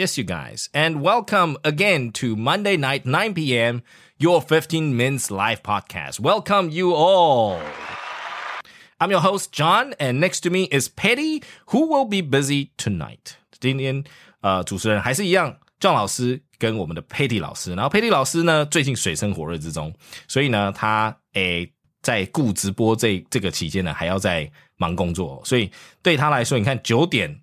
Yes, you guys. And welcome again to Monday night, 9 p.m., your 15 Minutes Live podcast. Welcome you all. I'm your host, John, and next to me is Patty, who will be busy tonight. 今天主持人还是一样，John 老师跟我们的 Patty 老师。然后 Patty 老师呢，最近水深火热之中，所以呢，他在顾直播这个期间呢，还要在忙工作，所以对他来说，你看9点。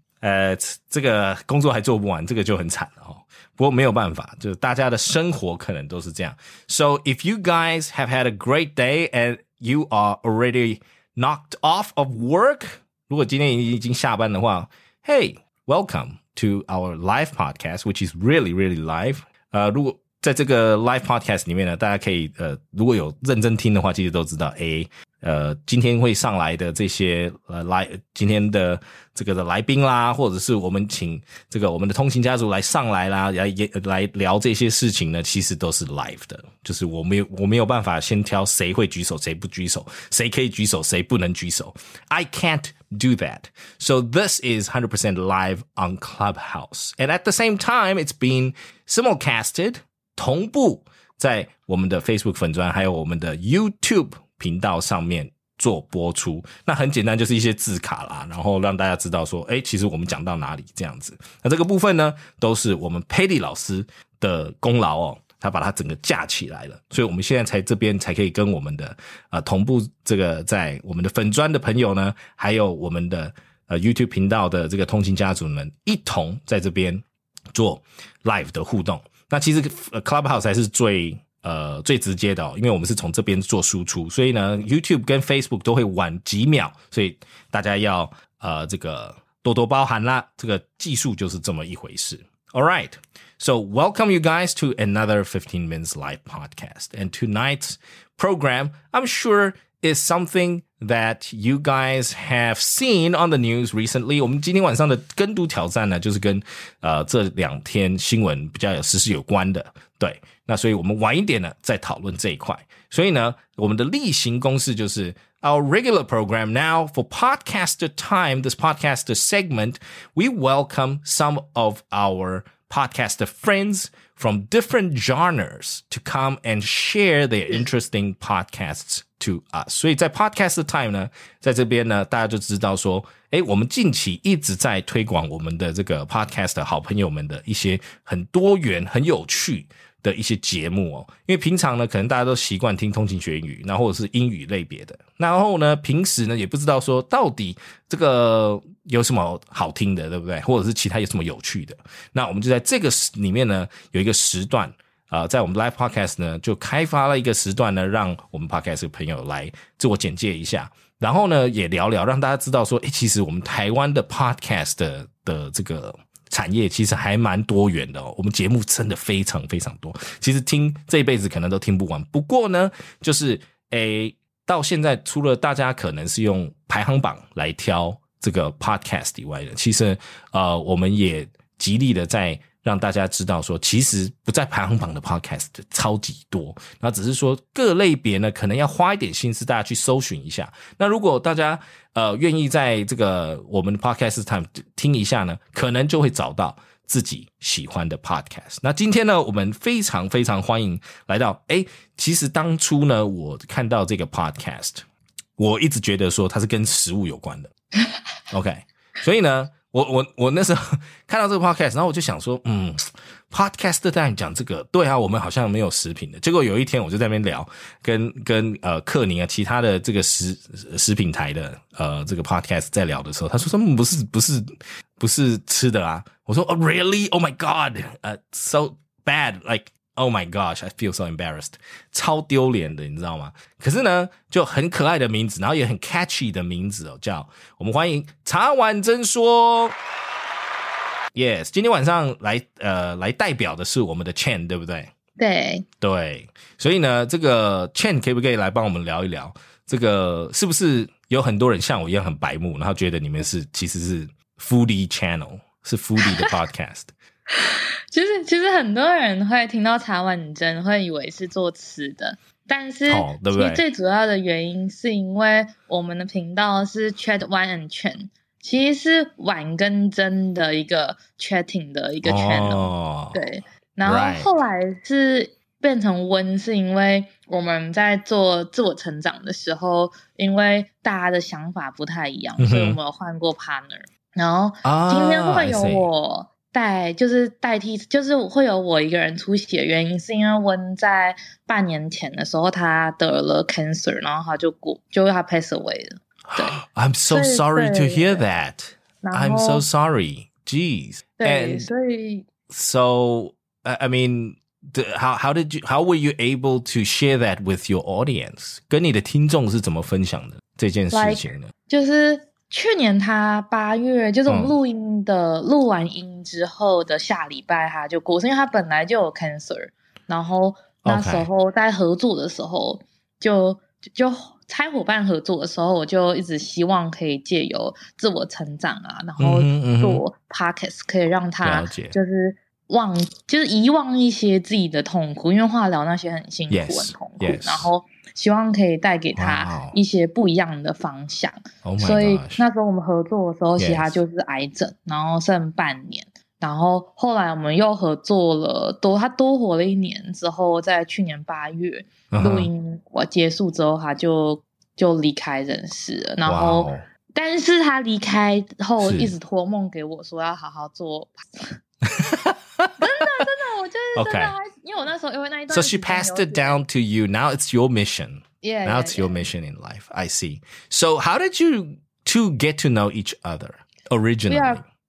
这个工作还做不完，这个就很惨了哦。不过没有办法，就是大家的生活可能都是这样。So if you guys have had a great day and you are already knocked off of work, 如果今天已经下班的话 ，Hey, welcome to our live podcast, which is really, really live. 如果在这个 live podcast 里面呢，大家可以如果有认真听的话，其实都知道今天会上来的这些今天的这个的来宾啦，或者是我们请这个我们的通勤家族来上来啦，来聊这些事情呢，其实都是 live 的，就是我没有办法先挑谁会举手谁不举手，谁可以举手谁不能举手。I can't do that. So this is 100% live on Clubhouse. And at the same time, it's been simulcasted, 同步在我们的 Facebook 粉专还有我们的 YouTube频道上面做播出，那很简单，就是一些字卡啦，然后让大家知道说，其实我们讲到哪里这样子。那这个部分呢，都是我们佩蒂老师的功劳哦，他把它整个架起来了，所以我们现在才这边才可以跟我们的同步这个在我们的粉专的朋友呢，还有我们的YouTube 频道的这个通勤家族们一同在这边做 live 的互动。那其实 Clubhouse 还是最直接的因为我们是从这边做输出，所以呢 YouTube 跟 Facebook 都会晚几秒，所以大家要这个多多包涵啦，这个技术就是这么一回事。Alright, so welcome you guys to another 15 Minutes Live podcast. And tonight's program, I'm sure, is something that you guys have seen on the news recently. 我们今天晚上的跟读挑战呢，就是跟这两天新闻比较有时事有关的。对，那所以我们晚一点呢再讨论这一块。所以呢，我们的例行公事就是 our regular program now for podcaster time, this podcaster segment, we welcome some of our podcaster friends from different genres to come and share their interesting podcasts to us. 所以在 podcast time 呢，在这边呢，大家就知道说，我们近期一直在推广我们的这个 podcast 好朋友们的一些很多元、很有趣的一些节目哦。因为平常呢，可能大家都习惯听通勤学英语，然后或者是英语类别的，然后呢，平时呢也不知道说到底这个有什么好听的，对不对？或者是其他有什么有趣的？那我们就在这个里面呢，有一个时段在我们 live podcast 呢，就开发了一个时段呢，让我们 podcast 的朋友来自我简介一下，然后呢，也聊聊，让大家知道说，其实我们台湾的 podcast 的这个产业其实还蛮多元的哦。我们节目真的非常非常多，其实听这一辈子可能都听不完。不过呢，就是到现在除了大家可能是用排行榜来挑这个 podcast 以外的，其实我们也极力的在让大家知道说，其实不在排行榜的 podcast 超级多，那只是说各类别呢，可能要花一点心思，大家去搜寻一下。那如果大家愿意在这个我们的 podcast time 听一下呢，可能就会找到自己喜欢的 podcast。 那今天呢，我们非常非常欢迎来到其实当初呢，我看到这个 podcast， 我一直觉得说它是跟食物有关的OK， 所以呢我那时候看到这个 podcast， 然后我就想说，podcast 在讲这个，对啊，我们好像没有食品的。结果有一天我就在那边聊，跟克宁啊，其他的这个食品台的这个 podcast 在聊的时候，他说他们不是吃的啊。我说 oh, really? Oh my god, so bad, like oh my gosh, I feel so embarrassed， 超丢脸的，你知道吗？可是呢，就很可爱的名字，然后也很 catchy 的名字哦，叫我们欢迎Chatwanchen说。Yes， 今天晚上来代表的是我们的 Chen， 对不对？对，所以呢，这个 Chen 可不可以来帮我们聊一聊，这个是不是有很多人像我一样很白目，然后觉得你们其实是 foodie channel， 是 foodie 的 podcast 。其实很多人会听到Chatwanchen会以为是做吃的，但是其实最主要的原因是因为我们的频道是Chatwanchen，其实是婉跟真的一个 chatting 的一个 channel、oh, 对，然后后来是变成温，是因为我们在做自我成长的时候，因为大家的想法不太一样、mm-hmm. 所以我们有换过 partner， 然后今天会有我代、就是代替，就是会有我一个人出席的原因，是因为温在半年前的时候他得了 cancer， 然后他 pass away 了。I'm so sorry to hear that. I'm so sorry. Jeez. And so, I mean, how were you able to share that with your audience? 跟你的听众是怎么分享的这件事情呢？ 就是去年他8月，就是我们录完音之后的下礼拜他就过世，因为他本来就有 cancer， 然后那时候在合作的时候就拆伙伴合作的时候，我就一直希望可以借由自我成长啊，然后做 podcast 可以让他就是遗忘一些自己的痛苦，因为化疗那些很辛苦、yes, 很痛苦， yes. 然后希望可以带给他一些不一样的方向。Wow. 所以那时候我们合作的时候，其实他就是癌症， yes. 然后剩半年，然后后来我们又合作了他多活了1年之后，在去年8月录音我结束之后，他就离开人世了。然后、wow. 但是他离开后一直托梦给我说要好好做真的我就是真的、okay. 因为我那时候因为那一段 So she passed it down to you. Now it's your mission. Yeah, now it's your mission in life. I see. So how did you two get to know each other originally?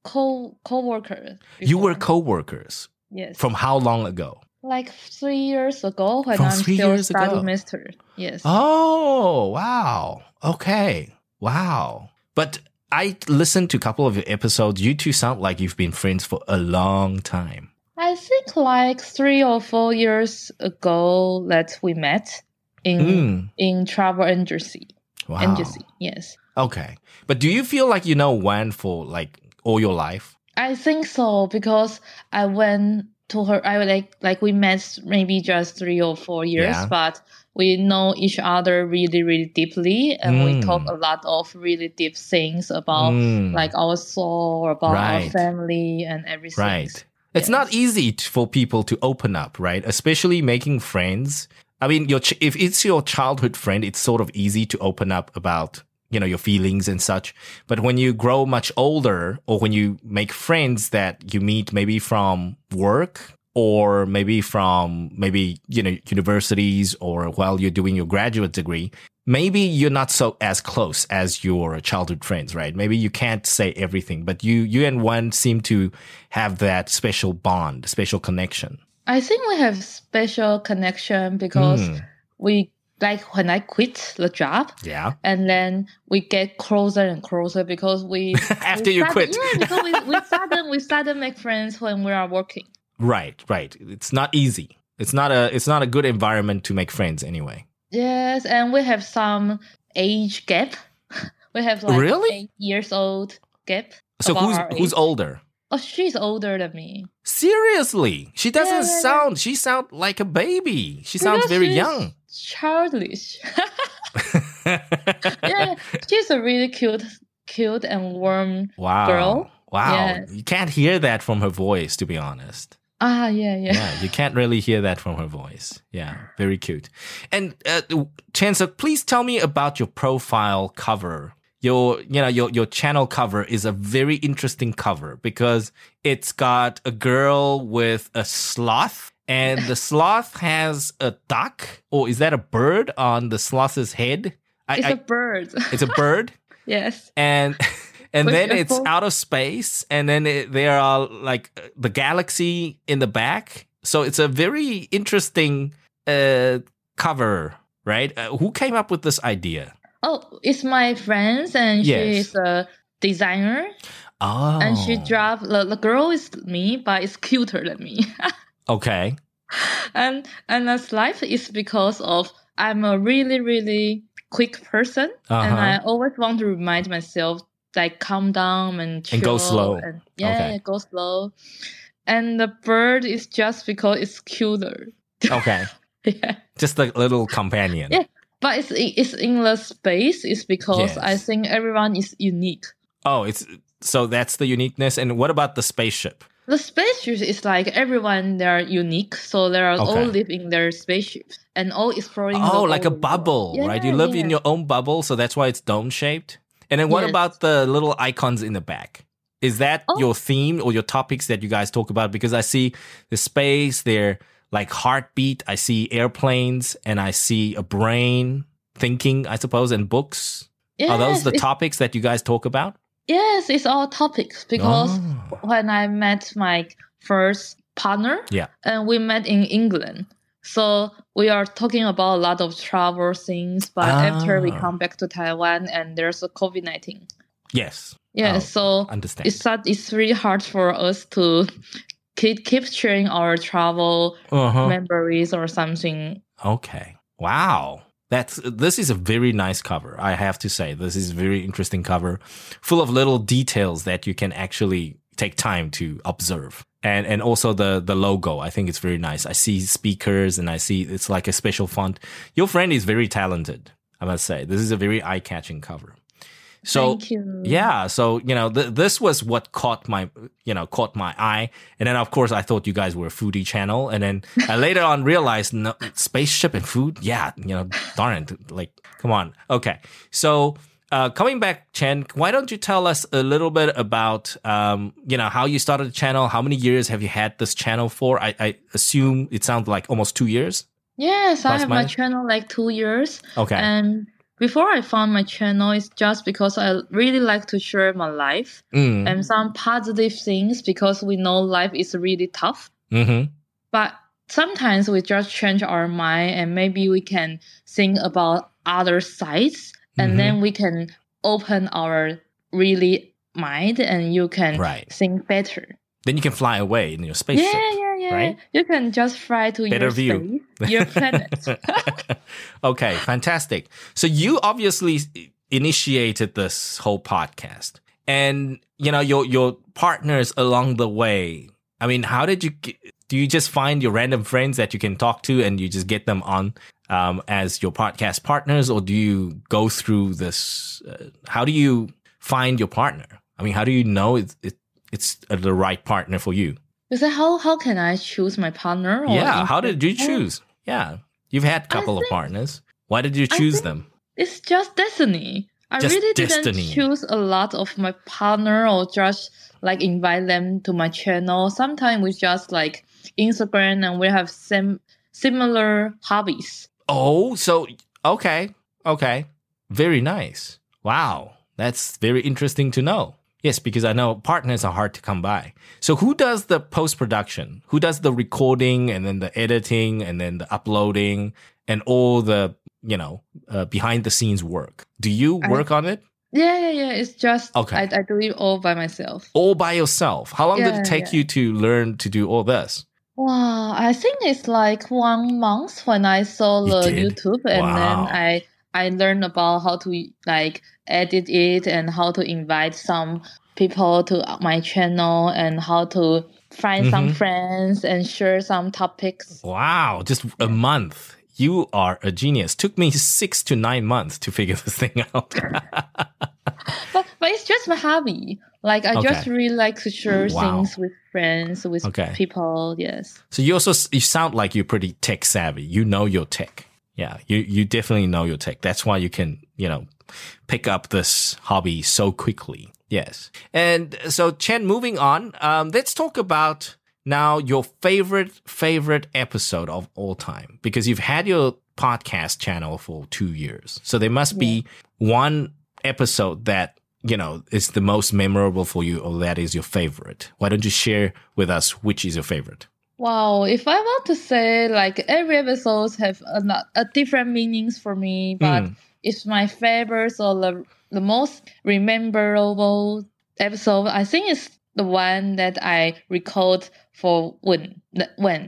Co-workers. You were co-workers? Yes. From how long ago? Like 3 years ago when I still studying master. Yes. Oh, wow. Okay. Wow. But I listened to a couple of your episodes. You two sound like you've been friends for a long time. I think like 3 or 4 years ago that we met in travel agency. Wow. NGC, yes. Okay. But do you feel like you know Wan for like all your life? I think so, because I went to her, we met maybe just 3 or 4 years, yeah. But we know each other really, really deeply, and we talk a lot of really deep things about like our soul, about our family and everything. Right. It's not easy for people to open up, right? Especially making friends. I mean, if it's your childhood friend, it's sort of easy to open up about your feelings and such. But when you grow much older, or when you make friends that you meet maybe from work, or maybe from universities, or while you're doing your graduate degree, maybe you're not so as close as your childhood friends, right? Maybe you can't say everything, but you and Wan seem to have that special bond, special connection. I think we have special connection because we like when I quit the job, yeah, and then we get closer and closer because we after you quit, yeah, because we suddenly make friends when we are working. Right. It's not easy. It's not a good environment to make friends anyway. Yes, and we have some age gap. We have like 8 years old gap. So who's older? Oh, she's older than me. Seriously? She doesn't sound... She sounds like a baby. She sounds very young. Childish. Yeah, she's a really cute and warm girl. Wow. Yeah. You can't hear that from her voice, to be honest. Yeah, you can't really hear that from her voice. Yeah, very cute. And Chancellor, please tell me about your profile cover. Your channel cover is a very interesting cover because it's got a girl with a sloth, and the sloth has a duck, or is that a bird on the sloth's head? It's a bird. It's a bird? Yes. And then it's out of space, and then there are like the galaxy in the back. So it's a very interesting cover, right? Who came up with this idea? Oh, it's my friends, and she's a designer. Oh. And she dropped, the girl is me, but it's cuter than me. Okay. And that's life is because of I'm a really, really quick person. Uh-huh. And I always want to remind myself, like, calm down and chill. And go slow. And, go slow. And the bird is just because it's cuter. Okay. Yeah. Just a little companion. Yeah. But it's in the space. It's because I think everyone is unique. Oh, it's so that's the uniqueness. And what about the spaceship? The spaceship is like everyone, they're unique. So they are all living in their spaceships and all exploring. Oh, like a bubble, right? You live in your own bubble. So that's why it's dome shaped. And then what about the little icons in the back? Is that your theme or your topics that you guys talk about? Because I see the space, their like heartbeat. I see airplanes and I see a brain thinking, I suppose, and books. Yes, are those the topics that you guys talk about? Yes, it's all topics because when I met my first partner, and we met in England. So we are talking about a lot of travel things, but after we come back to Taiwan and there's a COVID-19. Yes. Yeah, so understand. It's really hard for us to keep sharing our travel memories or something. Okay. Wow. This is a very nice cover, I have to say. This is a very interesting cover, full of little details that you can actually take time to observe. And also the logo, I think it's very nice. I see speakers and I see it's like a special font. Your friend is very talented, I must say. This is a very eye-catching cover. So, thank you. Yeah, so, you know, this was what caught my eye. And then, of course, I thought you guys were a foodie channel. And then I later on realized, no, spaceship and food? Yeah, you know, darn it. Like, come on. Okay. So, coming back, Chen, why don't you tell us a little bit about, you know, how you started the channel? How many years have you had this channel for? I assume it sounds like almost 2 years. Yes, I have my channel like 2 years. Okay. And before I found my channel, it's just because I really like to share my life and some positive things because we know life is really tough. Mm-hmm. But sometimes we just change our mind and maybe we can think about other sides and then we can open our really mind and you can think better. Then you can fly away in your spaceship. Yeah. Right? You can just fly to your planet. Okay, fantastic. So you obviously initiated this whole podcast. And, you know, your partners along the way. I mean, how did you... Do you just find your random friends that you can talk to and you just get them on as your podcast partners? Or do you go through this... how do you find your partner? I mean, how do you know it's the right partner for you? You say, how can I choose my partner? How did you choose? Yeah. You've had a couple of partners. Why did you choose them? It's just destiny. Didn't choose a lot of my partner or just like invite them to my channel. Sometimes we just like Instagram and we have similar hobbies. Oh, so okay. Very nice. Wow. That's very interesting to know. Yes, because I know partners are hard to come by. So who does the post-production? Who does the recording and then the editing and then the uploading and all the, you know, behind-the-scenes work? Do you work on it? Yeah. It's just I do it all by myself. All by yourself? How long did it take you to learn to do all this? Wow, I think it's like 1 month when I saw the YouTube and then I learned about how to like edit it and how to invite some people to my channel and how to find some friends and share some topics. Wow, just a month. You are a genius. Took me 6 to 9 months to figure this thing out. but it's just my hobby. Like I just really like to share things with friends, with people. Yes. So you sound like you're pretty tech savvy. You know your tech. Yeah, you definitely know your tech. That's why you can, you know, pick up this hobby so quickly. Yes. And so, Chen, moving on, let's talk about now your favorite episode of all time, because you've had your podcast channel for 2 years. So there must be one episode that, you know, is the most memorable for you or that is your favorite. Why don't you share with us which is your favorite? Wow, if I want to say, like, every episode have a different meanings for me, but it's my favorite or the most rememberable episode. I think it's the one that I record for Wan.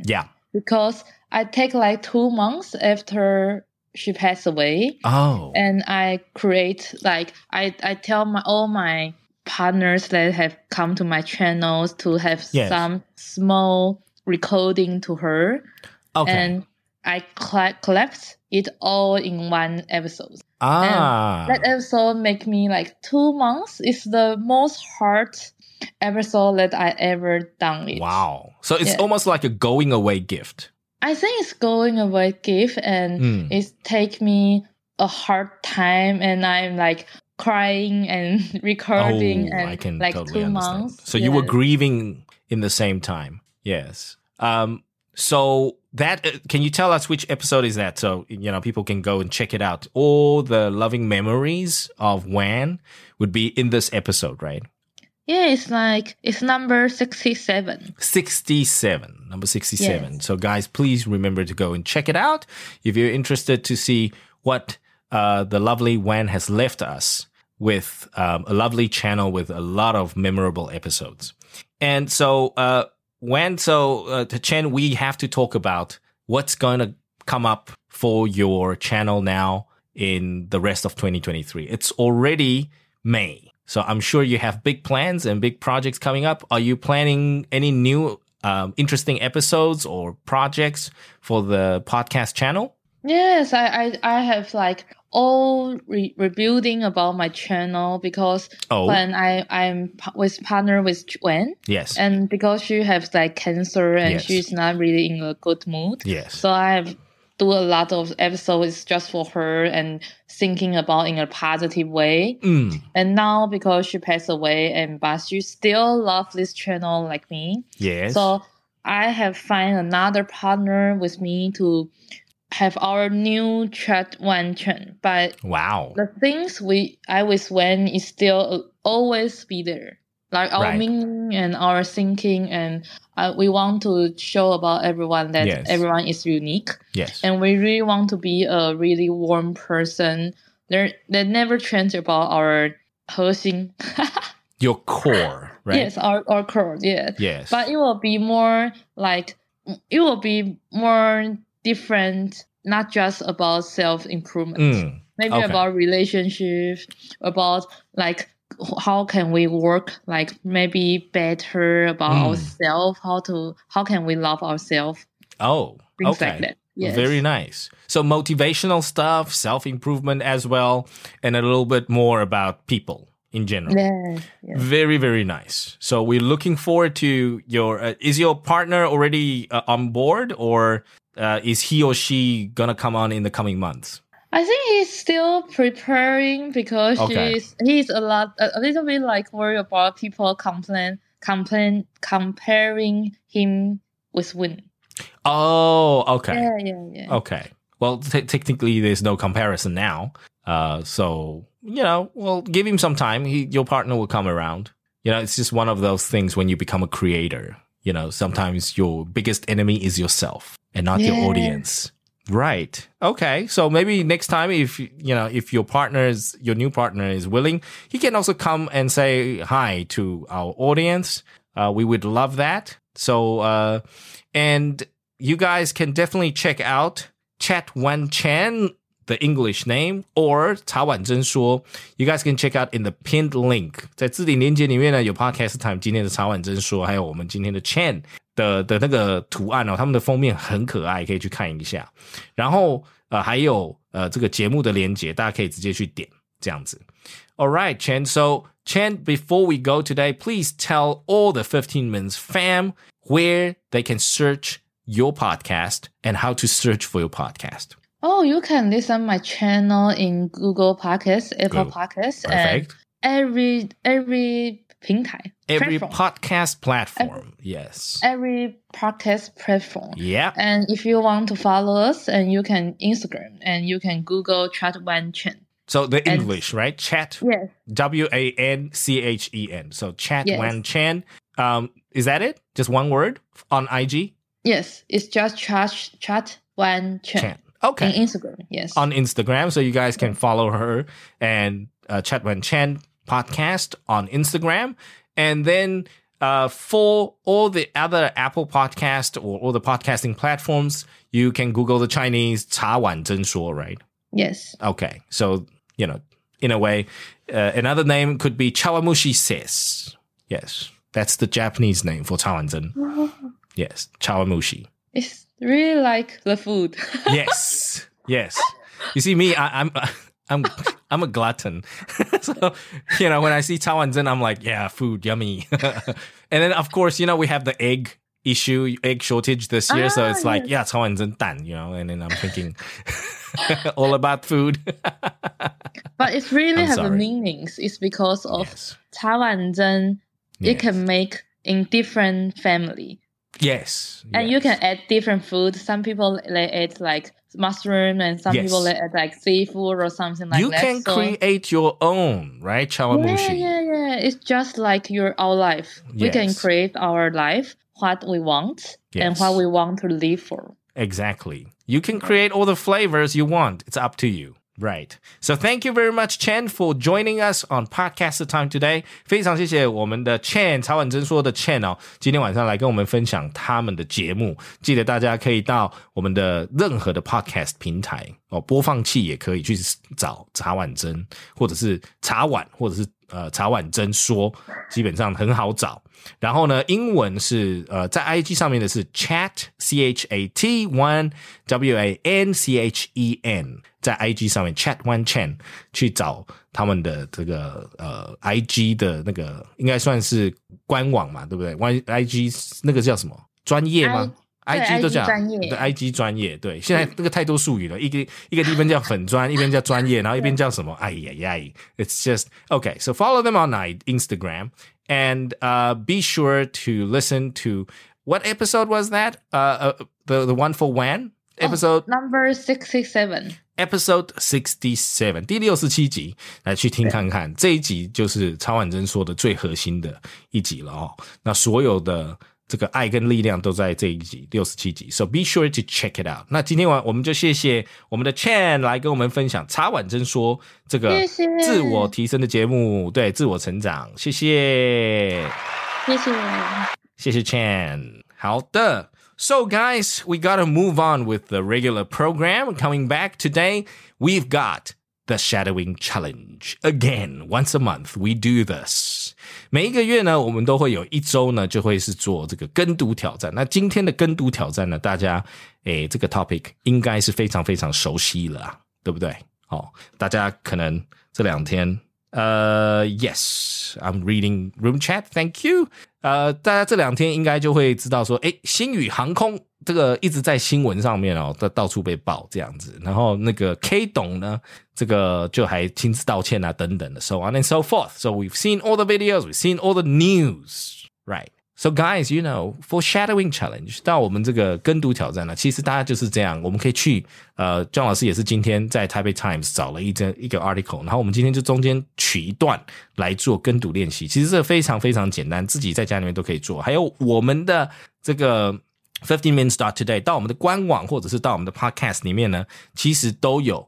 Yeah. Because I take, like, 2 months after she passed away. Oh. And I create, like, I tell all my partners that have come to my channels to have some small recording to her. Okay. And I collapsed it all in one episode. And that episode make me like 2 months. It's the most hard episode that I ever done it. Wow. So it's almost like a going away gift. I think it's going away gift, and it take me a hard time, and I'm like crying and recording and like totally 2 months. So you were grieving in the same time. Yes. So that can you tell us which episode is that? So, you know, people can go and check it out. All the loving memories of Wan would be in this episode, right? Yeah, it's number 67. Number 67. Yes. So guys, please remember to go and check it out if you're interested to see what the lovely Wan has left us with, a lovely channel with a lot of memorable episodes. And so Chen, we have to talk about what's going to come up for your channel now in the rest of 2023. It's already May, so I'm sure you have big plans and big projects coming up. Are you planning any new interesting episodes or projects for the podcast channel? Yes, I have like all rebuilding about my channel because when I'm with partner with Wan, yes, and because she has like cancer and she's not really in a good mood, yes, so I have do a lot of episodes just for her and thinking about in a positive way. And now because she passed away, but she still loves this channel like me. Yes, so I have find another partner with me to have our new Chatwanchen, but the things I always went is still always be there, like our meaning and our thinking, and we want to show about everyone that everyone is unique. Yes, and we really want to be a really warm person. They never change about our Hexing. Your core, right? Yes, our core. Yeah. Yes, but it will be more like different, not just about self-improvement, maybe about relationships, about like how can we work like maybe better about ourselves, how can we love ourselves. Like that. Yes. Very nice. So motivational stuff, self-improvement as well, and a little bit more about people in general. Yeah, yeah. Very, very nice. So we're looking forward to your, is your partner already on board, or is he or she gonna come on in the coming months? I think he's still preparing because he's a little bit like worried about people comparing him with Win. Oh, okay. Yeah, yeah, yeah. Okay. Well, technically, there's no comparison now. So you know, well, give him some time. Your partner will come around. You know, it's just one of those things when you become a creator. You know, sometimes your biggest enemy is yourself and not your audience. Right. Okay. So maybe next time if your new partner is willing, he can also come and say hi to our audience. We would love that. So, and you guys can definitely check out Chatwanchen, the English name, or 茶碗真说. You guys can check out in the pinned link. 在置顶链接里面呢， 有 Podcast Time 今天的茶碗真说， 还有我们今天的 Chen 的那个图案哦， 他们的封面很可爱， 可以去看一下。 然后 还有 这个节目的连结， 大家可以直接去点， 这样子。 Alright, Chen. So, Chen, before we go today, please tell all the 15 Minutes fam where they can search your podcast and how to search for your podcast. Oh, you can listen my channel in Google Podcast, Apple Podcast, and every podcast platform. Yeah. And if you want to follow us, and you can Instagram, and you can Google Chatwanchen. So the English, right? Chat. Yes. Wanchen. So Chatwanchen. Is that it? Just one word on IG? Yes, it's just Chatwanchen. Okay. On Instagram, yes. On Instagram, so you guys can follow her and Chatwanchen podcast on Instagram. And then for all the other Apple podcast or all the podcasting platforms, you can Google the Chinese 茶碗真说, right? Yes. Okay. So, you know, in a way, another name could be Chawamushi says. Yes. That's the Japanese name for 茶碗真. Yes. Chawamushi. It's really like the food. Yes, yes. You see, me, I'm a glutton. So, you know, when I see Taiwanzen, I'm like, yeah, food, yummy. And then, of course, you know, we have the egg shortage this year. So it's like, yeah, Taiwanzen dan, you know, and then I'm thinking all about food. But it really has a meanings. It's because of Taiwanzen, you can make in different family. Yes. And you can add different food. Some people, they add like mushroom, and some people they add like seafood or something like that. You can create your own, right? Chawamushi. Yeah. It's just like our life. Yes. We can create our life, what we want, and what we want to live for. Exactly. You can create all the flavors you want. It's up to you. Right. So thank you very much, Chen, for joining us on Podcast Time today. 非常谢谢我们的 Chen, 曹婉珍说的 Chen 哦，今天晚上来跟我们分享他们的节目。记得大家可以到我们的任何的 Podcast 平台哦，播放器也可以去找曹婉珍，或者是茶碗，或者是曹婉珍说，基本上很好找。然后呢，英文是在 IG 上面的是 Chatwanchen，在 IG 上面 Chatwanchen 去找他们的这个IG 的那个应该算是官网嘛，对不对 ？IG 那个叫什么专业吗？IG 都讲 IG 专业，对，现在那个太多术语了，一个地方叫粉专，一边叫专业，然后一边叫什么？哎呀呀 ！It's just okay. So follow them on Instagram and be sure to listen to what episode was that? The one for Wan episode number 67. Episode 67第67集来去听看看，这一集就是曹婉珍说的最核心的一集了哦。那所有的。这个爱跟力量都在这一集67集 So be sure to check it out 那今天我们就谢谢我们的 Chen 来跟我们分享茶碗真说这个自我提升的节目对自我成长谢谢谢谢 Chen 好的 So guys we gotta move on with the regular program Coming back today we've got the shadowing challenge Again once a month we do this每一个月呢我们都会有一周呢就会是做这个跟读挑战那今天的跟读挑战呢大家这个 topic 应该是非常非常熟悉了啊对不对大家可能这两天yes I'm reading room chat thank you 大家这两天应该就会知道说星宇航空这个一直在新闻上面哦到处被爆这样子然后那个 K 董呢这个就还亲自道歉啊等等的 So on and so forth So we've seen all the videos We've seen all the news Right So guys you know For shadowing challenge 到我们这个跟读挑战呢其实大家就是这样我们可以去John 老师也是今天在 Taipei Times 找了一个 article 然后我们今天就中间取一段来做跟读练习其实这非常非常简单自己在家里面都可以做还有我们的这个15minutes.today 到我们的官网或者是到我们的 podcast 里面呢其实都有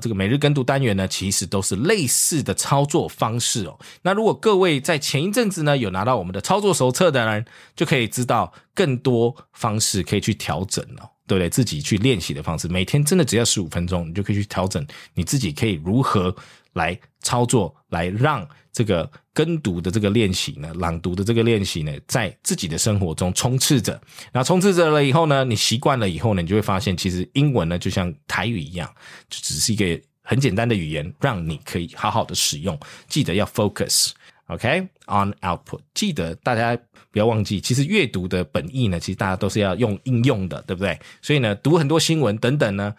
这个每日跟读单元呢其实都是类似的操作方式哦。那如果各位在前一阵子呢有拿到我们的操作手册的人就可以知道更多方式可以去调整哦。对不对自己去练习的方式每天真的只要15分钟你就可以去调整你自己可以如何来操作来让这个跟读的这个练习呢朗读的这个练习呢在自己的生活中充斥着然后充斥着了以后呢你习惯了以后呢你就会发现其实英文呢就像台语一样就只是一个很简单的语言让你可以好好的使用记得要 focus OK on output 记得大家不要忘记其实阅读的本意呢其实大家都是要用应用的对不对所以呢读很多新闻等等呢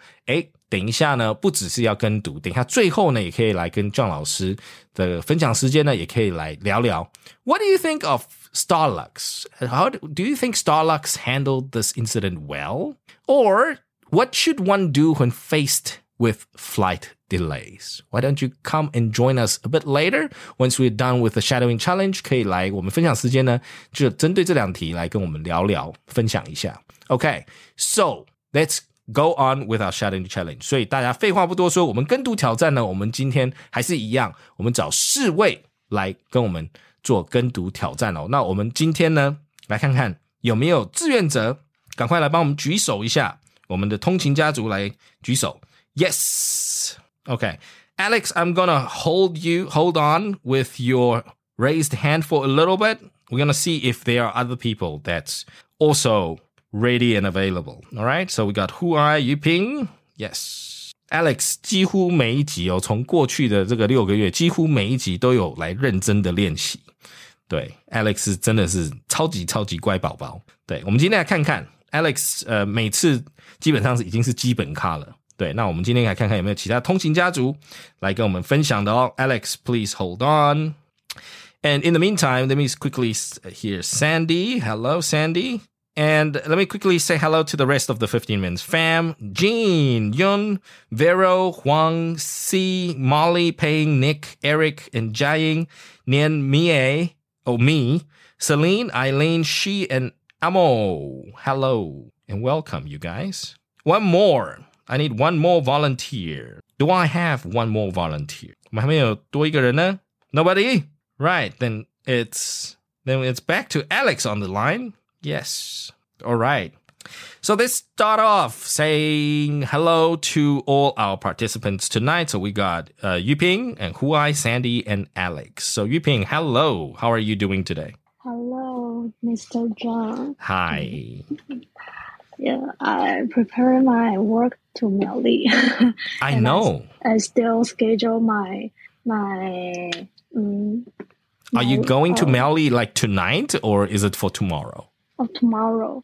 等一下呢不只是要跟读等一下最后呢也可以来跟 John 老师的分享时间呢也可以来聊聊 What do you think of Starlux? Do you think Starlux handled this incident well? Or what should one do when faced with flight delays? Why don't you come and join us a bit later? Once we're done with the shadowing challenge, 可以来我们分享时间呢就针对这两题来跟我们聊聊分享一下 Okay, so let's go on with our shadowing challenge 所以大家废话不多说我们跟读挑战呢我们今天还是一样我们找四位来跟我们做跟读挑战哦。那我们今天呢来看看有没有志愿者赶快来帮我们举手一下我们的通勤家族来举手 Yes Okay Alex I'm gonna hold on with your raised hand for a little bit We're gonna see if there are other people that's also ready and available. All right, so we got Huai Yuping. Yes. Alex 几乎每一集哦，从过去的这个六个月，几乎每一集都有来认真的练习。对 ，Alex 真的是超级超级乖宝宝。对，我们今天来看看 Alex，每次基本上是已经是基本咖了。对，那我们今天来看看有没有其他通勤家族来跟我们分享的哦。Alex, please hold on. And in the meantime, let me quickly hear Sandy. Hello, Sandy. And let me quickly say hello to the rest of the 15 Minutes fam. Jean, Yun, Vero, Huang, C, Molly, Paying, Nick, Eric, and Jiaying, Nian, Mie, oh me, Celine, Eileen, Shi, and Amo. Hello and welcome, you guys. One more. I need one more volunteer. Do I have one more volunteer? 我们还没有多一个人呢? Nobody? Right, then it's back to Alex on the line. Yes. All right. So let's start off saying hello to all our participants tonight. So we got Yuping and Huai, Sandy, and Alex. So Yuping, hello. How are you doing today? Hello, Mr. John. Hi. Yeah, I prepare my work to Miaoli. I know. I still schedule my. Are you going to Miaoli like tonight or is it for tomorrow?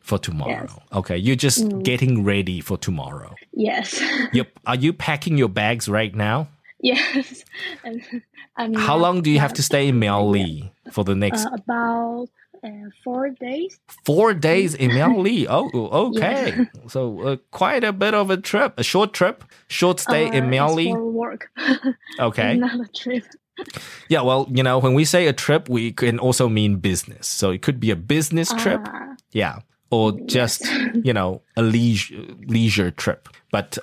For tomorrow. Yes. Okay, you're just getting ready for tomorrow. Yes. Yep. Are you packing your bags right now? Yes. How long do you have to stay in Miaoli for the next? About 4 days. 4 days in Miaoli. Oh, okay. Yeah. So quite a bit of a trip, a short trip, short stay in Miaoli. It's for work. Okay. Not a trip. Yeah, well, you know, when we say a trip, we can also mean business. So it could be a business trip, yeah, or just, you know, a leisure trip. But,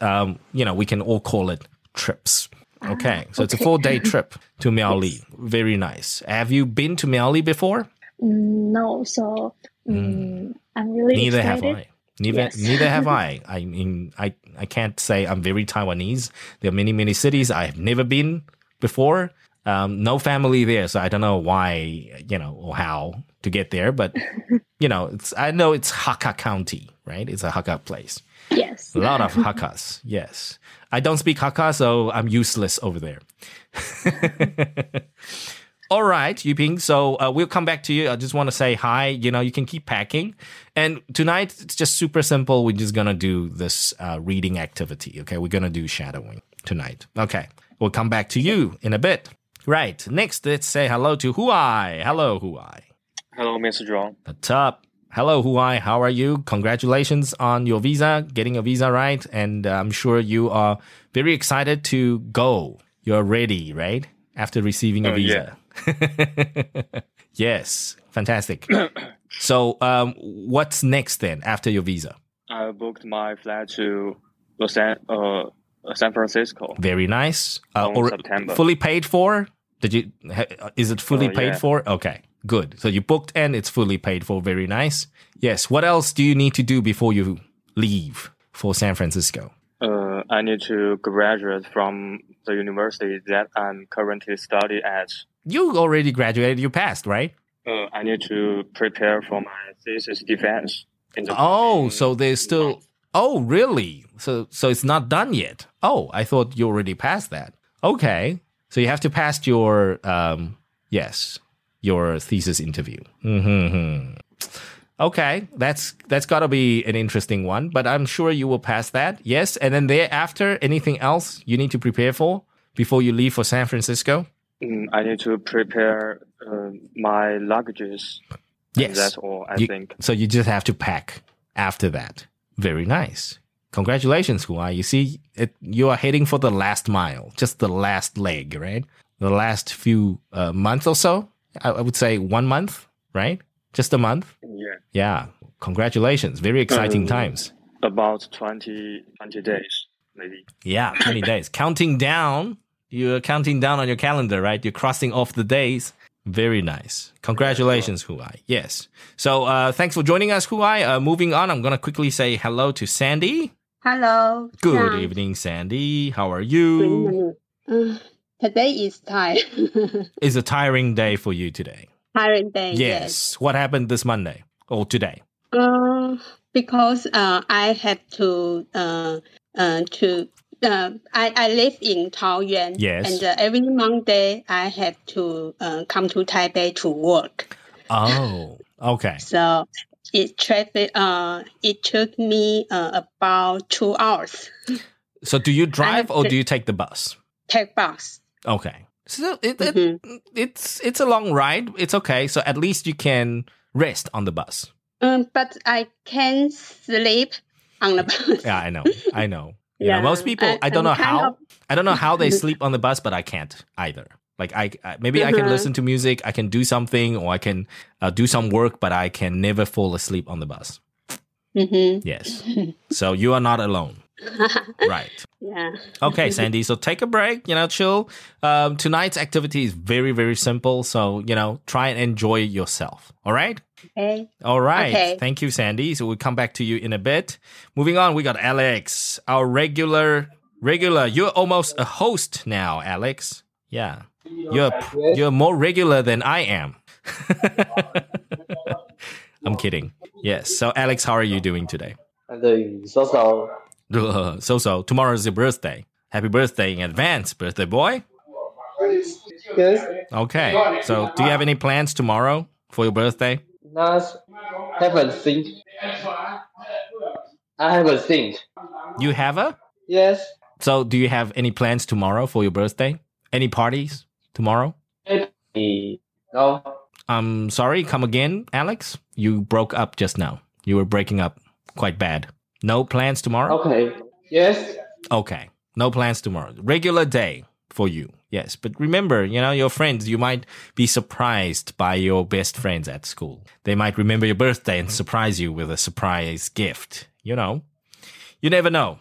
you know, we can all call it trips. Okay, so it's a 4-day trip to Miaoli. Yes. Very nice. Have you been to Miaoli before? No, so I'm really excited. Have I. Neither have I. I mean, I can't say I'm very Taiwanese. There are many, many cities I have never been before. No family there, so I don't know why, you know, or how to get there. But, you know, I know it's Hakka County, right? It's a Hakka place. Yes. A lot of Hakkas, yes. I don't speak Hakka, so I'm useless over there. All right, Yuping, so we'll come back to you. I just want to say hi. You know, you can keep packing. And tonight, it's just super simple. We're just going to do this reading activity, okay? We're going to do shadowing tonight. Okay, we'll come back to you in a bit. Right. Next, let's say hello to Huai. Hello, Huai. Hello, Mr. John. What's up? Hello, Huai. How are you? Congratulations on your visa, getting your visa right. And I'm sure you are very excited to go. You're ready, right? After receiving your visa. Yeah. Yes. Fantastic. So what's next then after your visa? I booked my flight to San Francisco. Very nice. Or September. Fully paid for? Is it fully paid for? Okay, good. So you booked and it's fully paid for. Very nice. Yes. What else do you need to do before you leave for San Francisco? I need to graduate from the university that I'm currently studying at. You already graduated. You passed, right? I need to prepare for my thesis defense. So there's still... Month. Oh, really? So it's not done yet. Oh, I thought you already passed that. Okay. So you have to pass your thesis interview. Mm-hmm. Okay. That's got to be an interesting one, but I'm sure you will pass that. Yes. And then thereafter, anything else you need to prepare for before you leave for San Francisco? I need to prepare my luggages. Yes. That's all, I think. So you just have to pack after that. Very nice. Congratulations, Huai. You see, you are heading for the last mile, just the last leg, right? The last few months or so. I would say 1 month, right? Just a month? Yeah. Yeah. Congratulations. Very exciting times. About 20 days, maybe. Yeah, 20 days. Counting down. You're counting down on your calendar, right? You're crossing off the days. Very nice. Congratulations, Huai. Yes. So thanks for joining us, Huai. Moving on, I'm going to quickly say hello to Sandy. Hello. Good evening, Sandy. How are you? Today is tired. It's a tiring day for you today. Tiring day, yes. What happened this Monday or today? because I have to live in Taoyuan. Yes. And every Monday I have to come to Taipei to work. Oh, okay. So it took me about 2 hours. So do you drive or do you take the bus? Take bus. Okay. So it's a long ride. It's okay. So at least you can rest on the bus. But I can sleep on the bus. Yeah, I know. Yeah, most people. I don't know how they sleep on the bus, but I can't either. Like I can listen to music, I can do something, or I can do some work, but I can never fall asleep on the bus. Mm-hmm. Yes. So you are not alone. Right. Yeah. Okay, Sandy. So take a break, chill. Tonight's activity is very, very simple. So, try and enjoy yourself. All right? Okay. All right. Okay. Thank you, Sandy. So we'll come back to you in a bit. Moving on, we got Alex, our regular. You're almost a host now, Alex. Yeah. You're more regular than I am. I'm kidding. Yes. So, Alex, how are you doing today? I'm doing so-so. Tomorrow's your birthday. Happy birthday in advance, birthday boy. Yes. Okay. So, do you have any plans tomorrow for your birthday? No, I haven't think. You have a? Yes. So, do you have any plans tomorrow for your birthday? Any parties tomorrow? No. I'm sorry. Come again, Alex. You broke up just now. You were breaking up quite bad. No plans tomorrow? Okay. Yes. Okay. No plans tomorrow. Regular day for you. Yes. But remember, your friends, you might be surprised by your best friends at school. They might remember your birthday and surprise you with a surprise gift. You never know.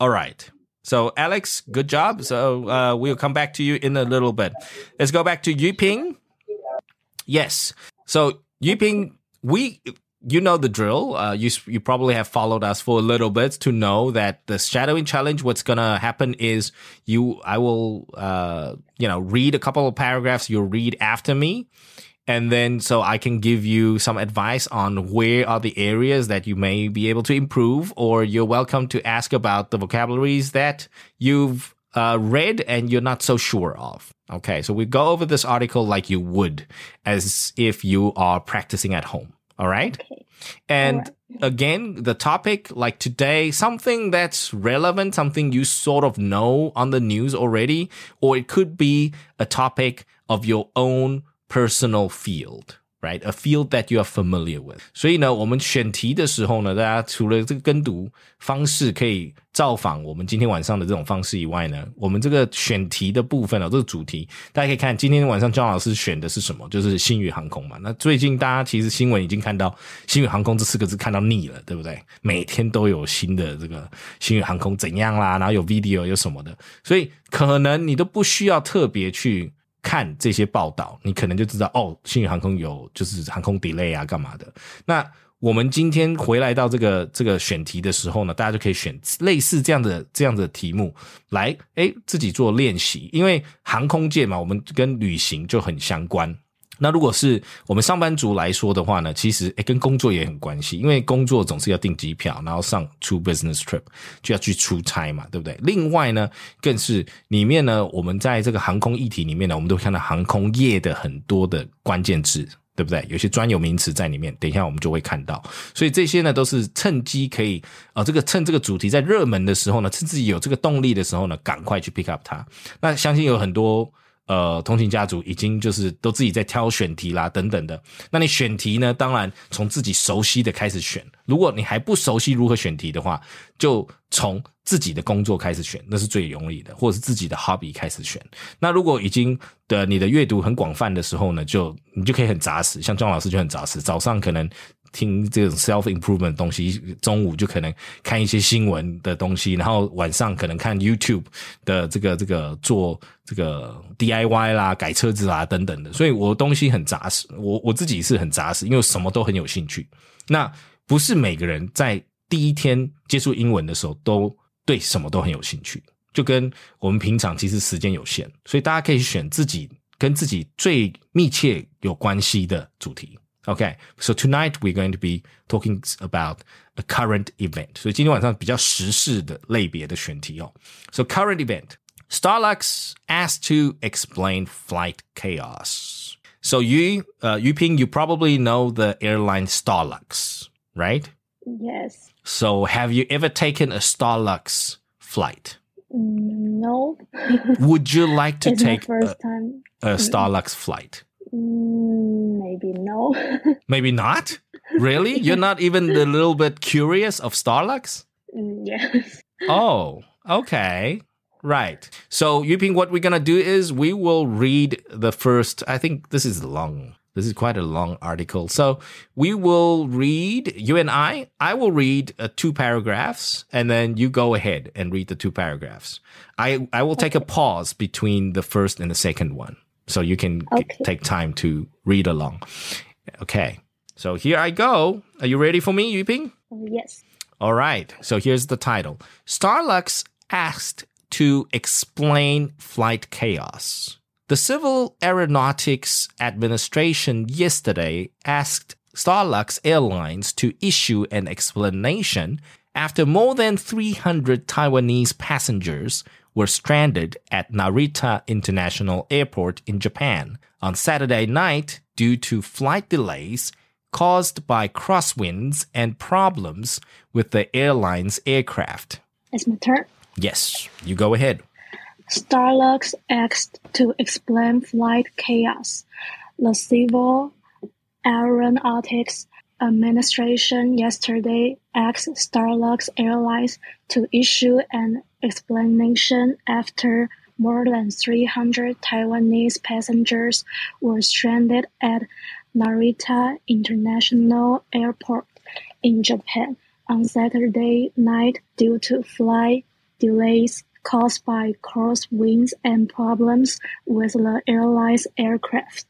All right. So, Alex, good job. So, we'll come back to you in a little bit. Let's go back to Yuping. Yes. So, Yuping, you know the drill. You probably have followed us for a little bit to know that the shadowing challenge, what's going to happen is I will, read a couple of paragraphs. You'll read after me. And then so I can give you some advice on where are the areas that you may be able to improve, or you're welcome to ask about the vocabularies that you've read and you're not so sure of. Okay, so we go over this article like you would as if you are practicing at home. All right. Okay. And again, the topic like today, something that's relevant, something you sort of know on the news already, or it could be a topic of your own personal field, right? A field that you are familiar with. 所以呢，我们选题的时候呢，大家除了这个跟读方式可以照仿我们今天晚上的这种方式以外呢，我们这个选题的部分哦，这个主题大家可以看今天晚上John老师选的是什么，就是星宇航空嘛。那最近大家其实新闻已经看到星宇航空这四个字看到腻了，对不对？每天都有新的这个星宇航空怎样啦，然后有 video 有什么的，所以可能你都不需要特别去看这些报道，你可能就知道哦，星宇航空有就是航空 delay 啊，干嘛的。那我们今天回来到这个选题的时候呢，大家就可以选类似这样的题目来，自己做练习。因为航空界嘛，我们跟旅行就很相关。那如果是我们上班族来说的话呢，其实跟工作也很关系，因为工作总是要订机票，然后上 to business trip 就要去出差嘛，对不对？另外呢，更是里面呢，我们在这个航空议题里面呢，我们都会看到航空业的很多的关键字，对不对？有些专有名词在里面，等一下我们就会看到。所以这些呢，都是趁机可以趁这个主题在热门的时候呢，趁自己有这个动力的时候呢，赶快去 pick up 它。那相信有很多通勤家族已经就是都自己在挑选题啦等等的。那你选题呢，当然从自己熟悉的开始选。如果你还不熟悉如何选题的话，就从自己的工作开始选，那是最容易的，或者是自己的 hobby 开始选。那如果已经你的阅读很广泛的时候呢，你就可以很杂食，像John老师就很杂食，早上可能听这种 self-improvement 的东西，中午就可能看一些新闻的东西，然后晚上可能看 YouTube 的这个做这个 DIY 啦，改车子啦等等的。所以我东西很杂食，我自己是很杂食，因为什么都很有兴趣。那不是每个人在第一天接触英文的时候都对什么都很有兴趣，就跟我们平常其实时间有限，所以大家可以选自己跟自己最密切有关系的主题。OK, so tonight we're going to be talking about a current event. 所以今天晚上比较时事的类别的选题哦。So current event, Starlux asked to explain flight chaos. So you, Yuping, you probably know the airline Starlux, right? Yes. So have you ever taken a Starlux flight? No. Would you like to take a Starlux flight? Maybe no. Maybe not? Really? You're not even a little bit curious of Starlux? Yes. Oh, okay. Right. So, Yuping, what we're going to do is we will read the first, I think this is long. This is quite a long article. So, we will read, you and I will read two paragraphs, and then you go ahead and read the two paragraphs. I will take a pause between the first and the second one. So you can take time to read along. Okay. So here I go. Are you ready for me, Yuping? Yes. All right. So here's the title. Starlux asked to explain flight chaos. The Civil Aeronautics Administration yesterday asked Starlux Airlines to issue an explanation after more than 300 Taiwanese passengers were stranded at Narita International Airport in Japan on Saturday night due to flight delays caused by crosswinds and problems with the airline's aircraft. It's my turn? Yes, you go ahead. Starlux asked to explain flight chaos. The Civil Aeronautics Administration yesterday asked Starlux Airlines to issue an explanation after more than 300 Taiwanese passengers were stranded at Narita International Airport in Japan on Saturday night due to flight delays caused by crosswinds and problems with the airline's aircraft.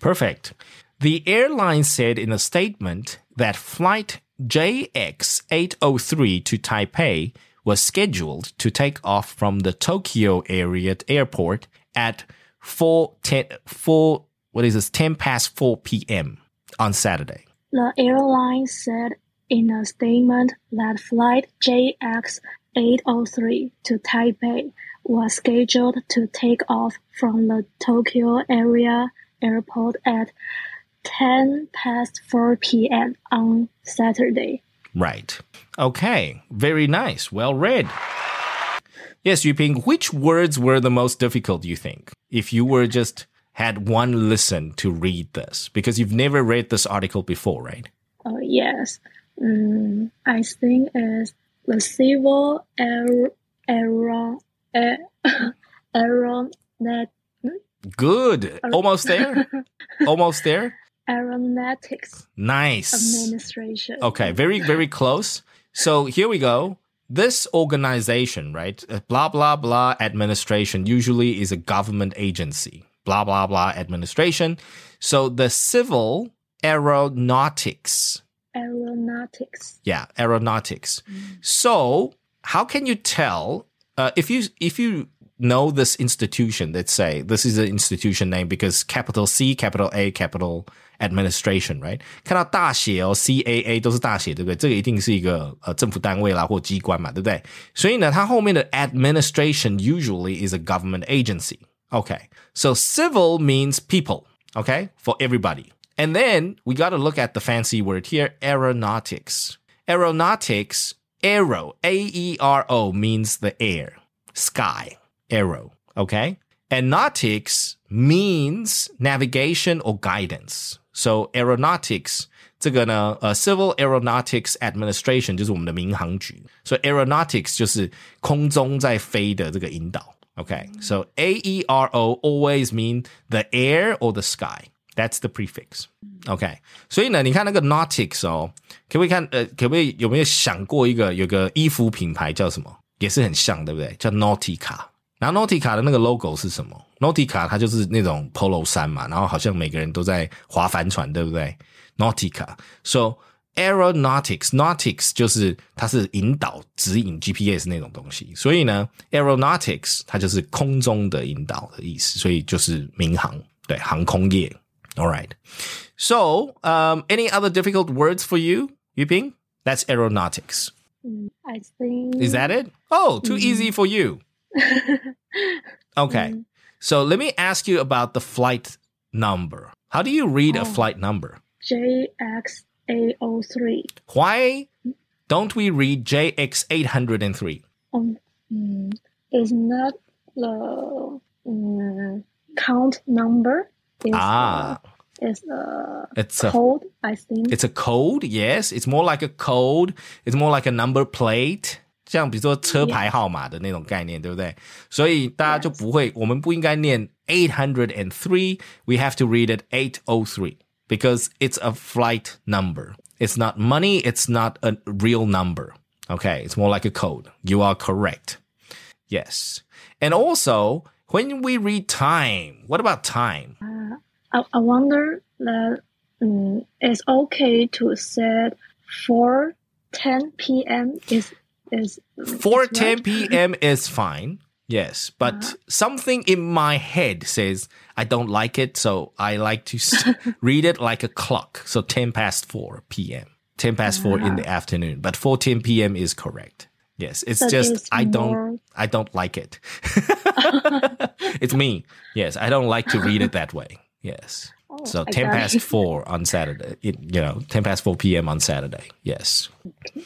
Perfect. The airline said in a statement that flight JX803 to Taipei was scheduled to take off from the Tokyo area airport at 10 past 4 p.m. on Saturday. The airline said in a statement that flight JX803 to Taipei was scheduled to take off from the Tokyo area airport at 10 past 4 p.m. on Saturday. Right. Okay. Very nice. Well read. Yes, Yuping, which words were the most difficult, you think, if you were just had one listen to read this? Because you've never read this article before, right? Oh, yes. I think it's the Civil Aeronautics. Good. Almost there. Almost there. Aeronautics. Nice. Administration. Okay, very, very close. So here we go. This organization, right? Blah, blah, blah administration usually is a government agency. Blah, blah, blah administration. So the Civil Aeronautics. Aeronautics. Yeah, aeronautics. Mm. So how can you tell if you know this institution, let's say, this is an institution name because capital C, capital A, capital administration, right? 看到大写哦 ,CAA 都是大写对不对这个一定是一个政府单位啦或机关嘛对不对所以呢它后面的 administration usually is a government agency. Okay, so civil means people, okay, for everybody. And then we got to look at the fancy word here, aeronautics. Aeronautics, aero, A-E-R-O means the air, sky. Aero, okay? And nautics means navigation or guidance. So aeronautics, 这个呢Civil Aeronautics Administration 就是我们的民航局。So aeronautics 就是空中在飞的这个引导。Okay, so A-E-R-O always mean the air or the sky. That's the prefix. Okay, 所以呢你看那个 nautics 哦可不可以有没有想过有个衣服品牌叫什么也是很像对不对叫 Nautica。然后 Nautica 的那个 logo 是什么 ？Nautica 它就是那种 polo 衫嘛，然后好像每个人都在划帆船，对不对 ？Nautica， so aeronautics 就是它是引导、指引 GPS 那种东西，所以呢 ，aeronautics 它就是空中的引导的意思，所以就是民航，对，航空业。All right, So, any other difficult words for you, Yuping? That's aeronautics. I think. Is that it? Oh, too easy for you. Okay. So let me ask you about the flight number. How do you read a flight number? JX803. Why don't we read JX803? It's not the count number. It's a code, I think. It's a code, yes. It's more like a code. It's more like a number plate. 像比如说车牌号码的那种概念, 对不对? 所以大家就不会, 我们不应该念 803, we have to read it 803 because it's a flight number. It's not money, it's not a real number. Okay, it's more like a code. You are correct. Yes. And also, when we read time, what about time? I wonder that it's okay to say 4:10 p.m. is 4:10 p.m. is fine. Yes, but something in my head says I don't like it, so I like to read it like a clock. So 10 past 4 p.m. 10 past 4 in the afternoon, but 4:10 p.m. is correct. Yes, it's but just it's I don't like it. It's me. Yes, I don't like to read it that way. Yes. Oh, so 10 past 4 on Saturday, 10 past 4 p.m. on Saturday. Yes. Okay.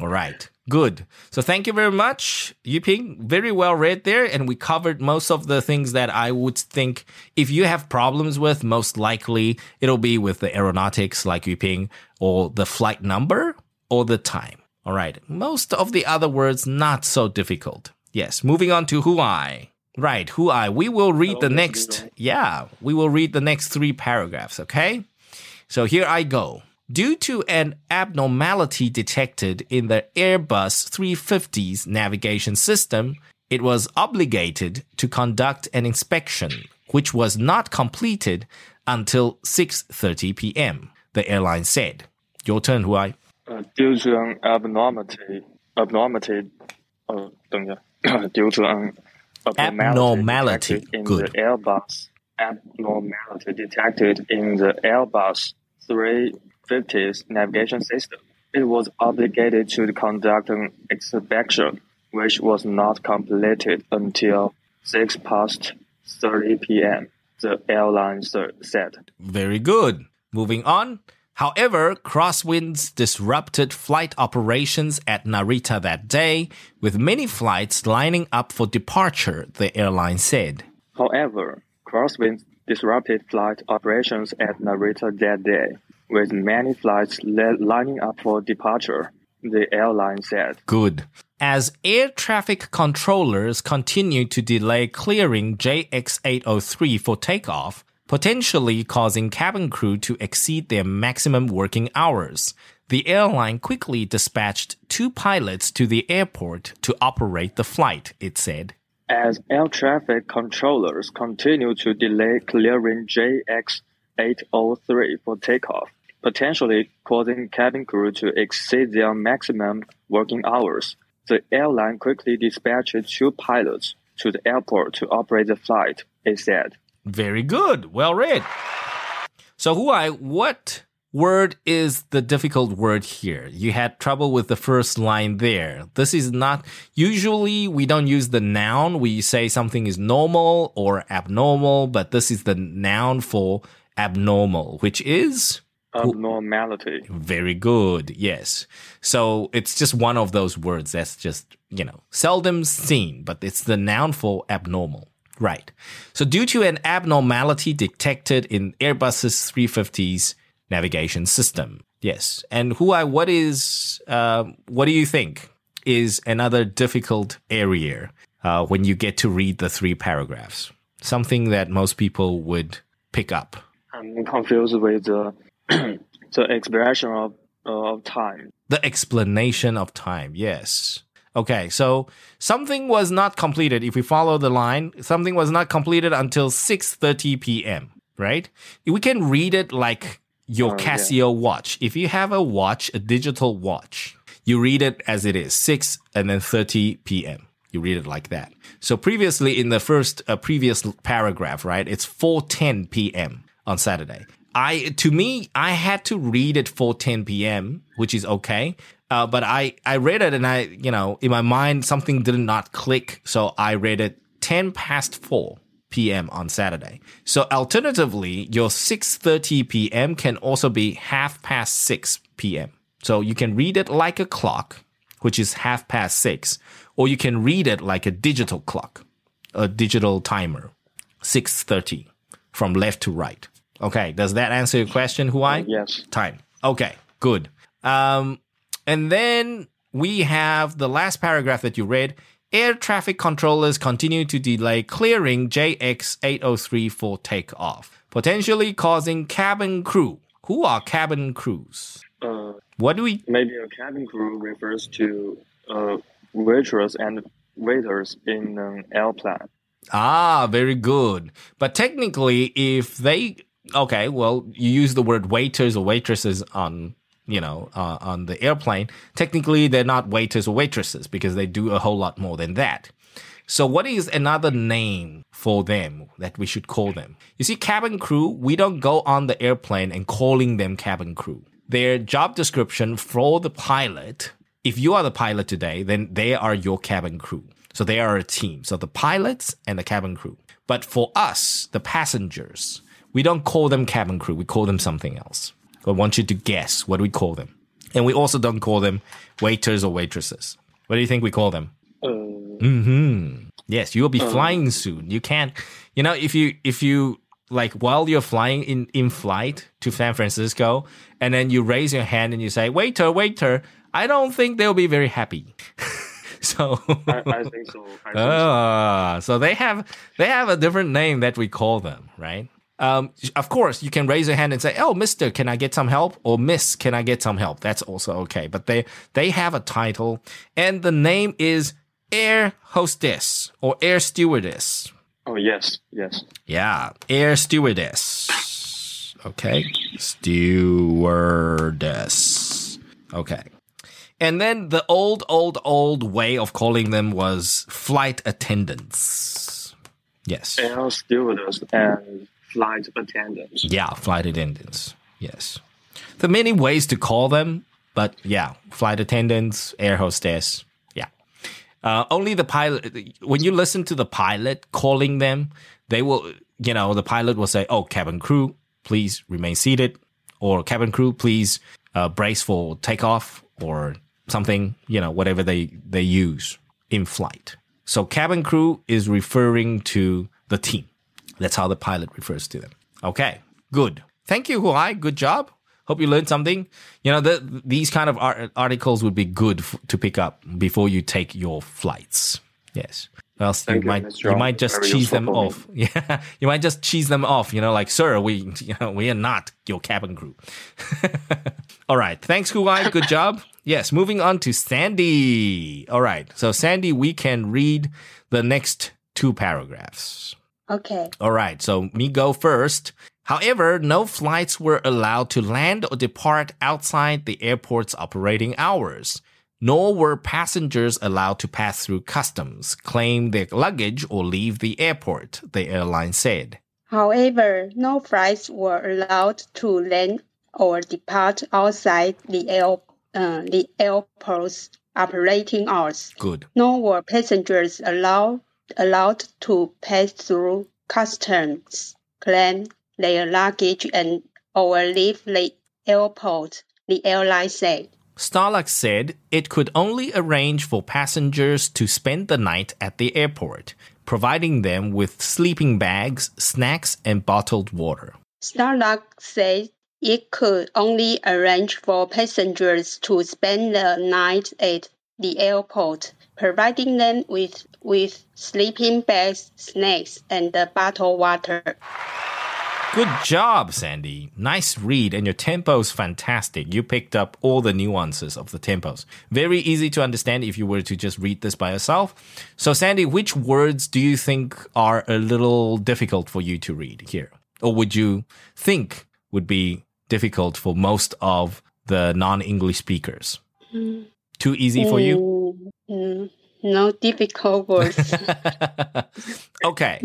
All right. Good. So thank you very much, Yuping. Very well read there. And we covered most of the things that I would think if you have problems with, most likely it'll be with the aeronautics like Yuping or the flight number or the time. All right. Most of the other words, not so difficult. Yes. Moving on to Huai. Right, Huai, we will read the next three paragraphs, okay? So here I go. Due to an abnormality detected in the Airbus 350's navigation system, it was obligated to conduct an inspection, which was not completed until 6:30 p.m., the airline said. Your turn, Huai. Due to an abnormality detected in the Airbus 350's navigation system. It was obligated to conduct an inspection, which was not completed until 6 past 30 p.m., the airline said. Very good. Moving on. However, crosswinds disrupted flight operations at Narita that day, with many flights lining up for departure, the airline said. However, crosswinds disrupted flight operations at Narita that day, with many flights lining up for departure, the airline said. Good. As air traffic controllers continued to delay clearing JX803 for takeoff, potentially causing cabin crew to exceed their maximum working hours, the airline quickly dispatched two pilots to the airport to operate the flight, it said. As air traffic controllers continue to delay clearing JX803 for takeoff, potentially causing cabin crew to exceed their maximum working hours, the airline quickly dispatched two pilots to the airport to operate the flight, it said. Very good. Well read. So, Huai, what word is the difficult word here? You had trouble with the first line there. This is not... Usually, we don't use the noun. We say something is normal or abnormal, but this is the noun for abnormal, which is... abnormality. Very good. Yes. So, it's just one of those words that's just, seldom seen, but it's the noun for abnormal. Right. So due to an abnormality detected in Airbus's 350's navigation system. Yes. And Huai, what do you think is another difficult area when you get to read the three paragraphs? Something that most people would pick up. I'm confused with the expression of time. The explanation of time, yes. Okay, so something was not completed. If we follow the line, something was not completed until 6:30 p.m., right? We can read it like your Casio watch. If you have a watch, a digital watch, you read it as it is, 6 and then 30 p.m. You read it like that. So previously in the previous paragraph, right, it's 4:10 p.m. on Saturday. To me, I had to read it for 10 p.m., which is okay. But I read it and in my mind, something did not click. So I read it 10 past 4 p.m. on Saturday. So alternatively, your 6:30 p.m. can also be half past 6 p.m. So you can read it like a clock, which is half past 6, or you can read it like a digital clock, a digital timer, 6:30 from left to right. Okay, does that answer your question, Huai? Yes. Time. Okay, good. And then we have the last paragraph that you read. Air traffic controllers continue to delay clearing JX803 for takeoff, potentially causing cabin crew. Who are cabin crews? Maybe a cabin crew refers to waiters and waiters in an airplane. Ah, very good. But technically, if they... Okay, well, you use the word waiters or waitresses on the airplane. Technically, they're not waiters or waitresses because they do a whole lot more than that. So what is another name for them that we should call them? You see, cabin crew, we don't go on the airplane and calling them cabin crew. Their job description for the pilot, if you are the pilot today, then they are your cabin crew. So they are a team. So the pilots and the cabin crew. But for us, the passengers... We don't call them cabin crew. We call them something else. I want you to guess what we call them. And we also don't call them waiters or waitresses. What do you think we call them? Yes, you'll be flying soon. You can't, if you like while you're flying in flight to San Francisco and then you raise your hand and you say, waiter, I don't think they'll be very happy. So I think so. So they have a different name that we call them, right? Of course, you can raise your hand and say, oh, mister, can I get some help? Or miss, can I get some help? That's also okay. But they have a title, and the name is air hostess or air stewardess. Oh, yes. Yeah, air stewardess. Okay, stewardess. Okay. And then the old way of calling them was flight attendants. Yes. Air stewardess and... Flight attendants. Yeah, flight attendants. Yes. There are many ways to call them, but yeah, flight attendants, air hostess. Yeah. Only the pilot, when you listen to the pilot calling them, they will, the pilot will say, oh, cabin crew, please remain seated, or cabin crew, please brace for takeoff, or something, whatever they use in flight. So cabin crew is referring to the team. That's how the pilot refers to them. Okay, good. Thank you, Huai. Good job. Hope you learned something. These kind of articles would be good to pick up before you take your flights. Yes. Or else you might just cheese them off. Yeah, you might just cheese them off. Like, sir, we are not your cabin crew. All right. Thanks, Huai. Good job. Yes. Moving on to Sandy. All right. So, Sandy, we can read the next two paragraphs. Okay. All right. So me go first. However, no flights were allowed to land or depart outside the airport's operating hours, nor were passengers allowed to pass through customs, claim their luggage, or leave the airport, the airline said. However, no flights were allowed to land or depart outside the airport's operating hours. Good. Nor were passengers allowed to pass through customs, claim their luggage, and or leave the airport, the airline said. Starlux said it could only arrange for passengers to spend the night at the airport, providing them with sleeping bags, snacks, and bottled water. Starlux said it could only arrange for passengers to spend the night at the airport, providing them with sleeping bags, snacks, and a bottle water. Good job, Sandy. Nice read, and your tempo's fantastic. You picked up all the nuances of the tempos. Very easy to understand if you were to just read this by yourself. So, Sandy, which words do you think are a little difficult for you to read here? Or would you think would be difficult for most of the non-English speakers? Too easy for you? No difficult words. Okay.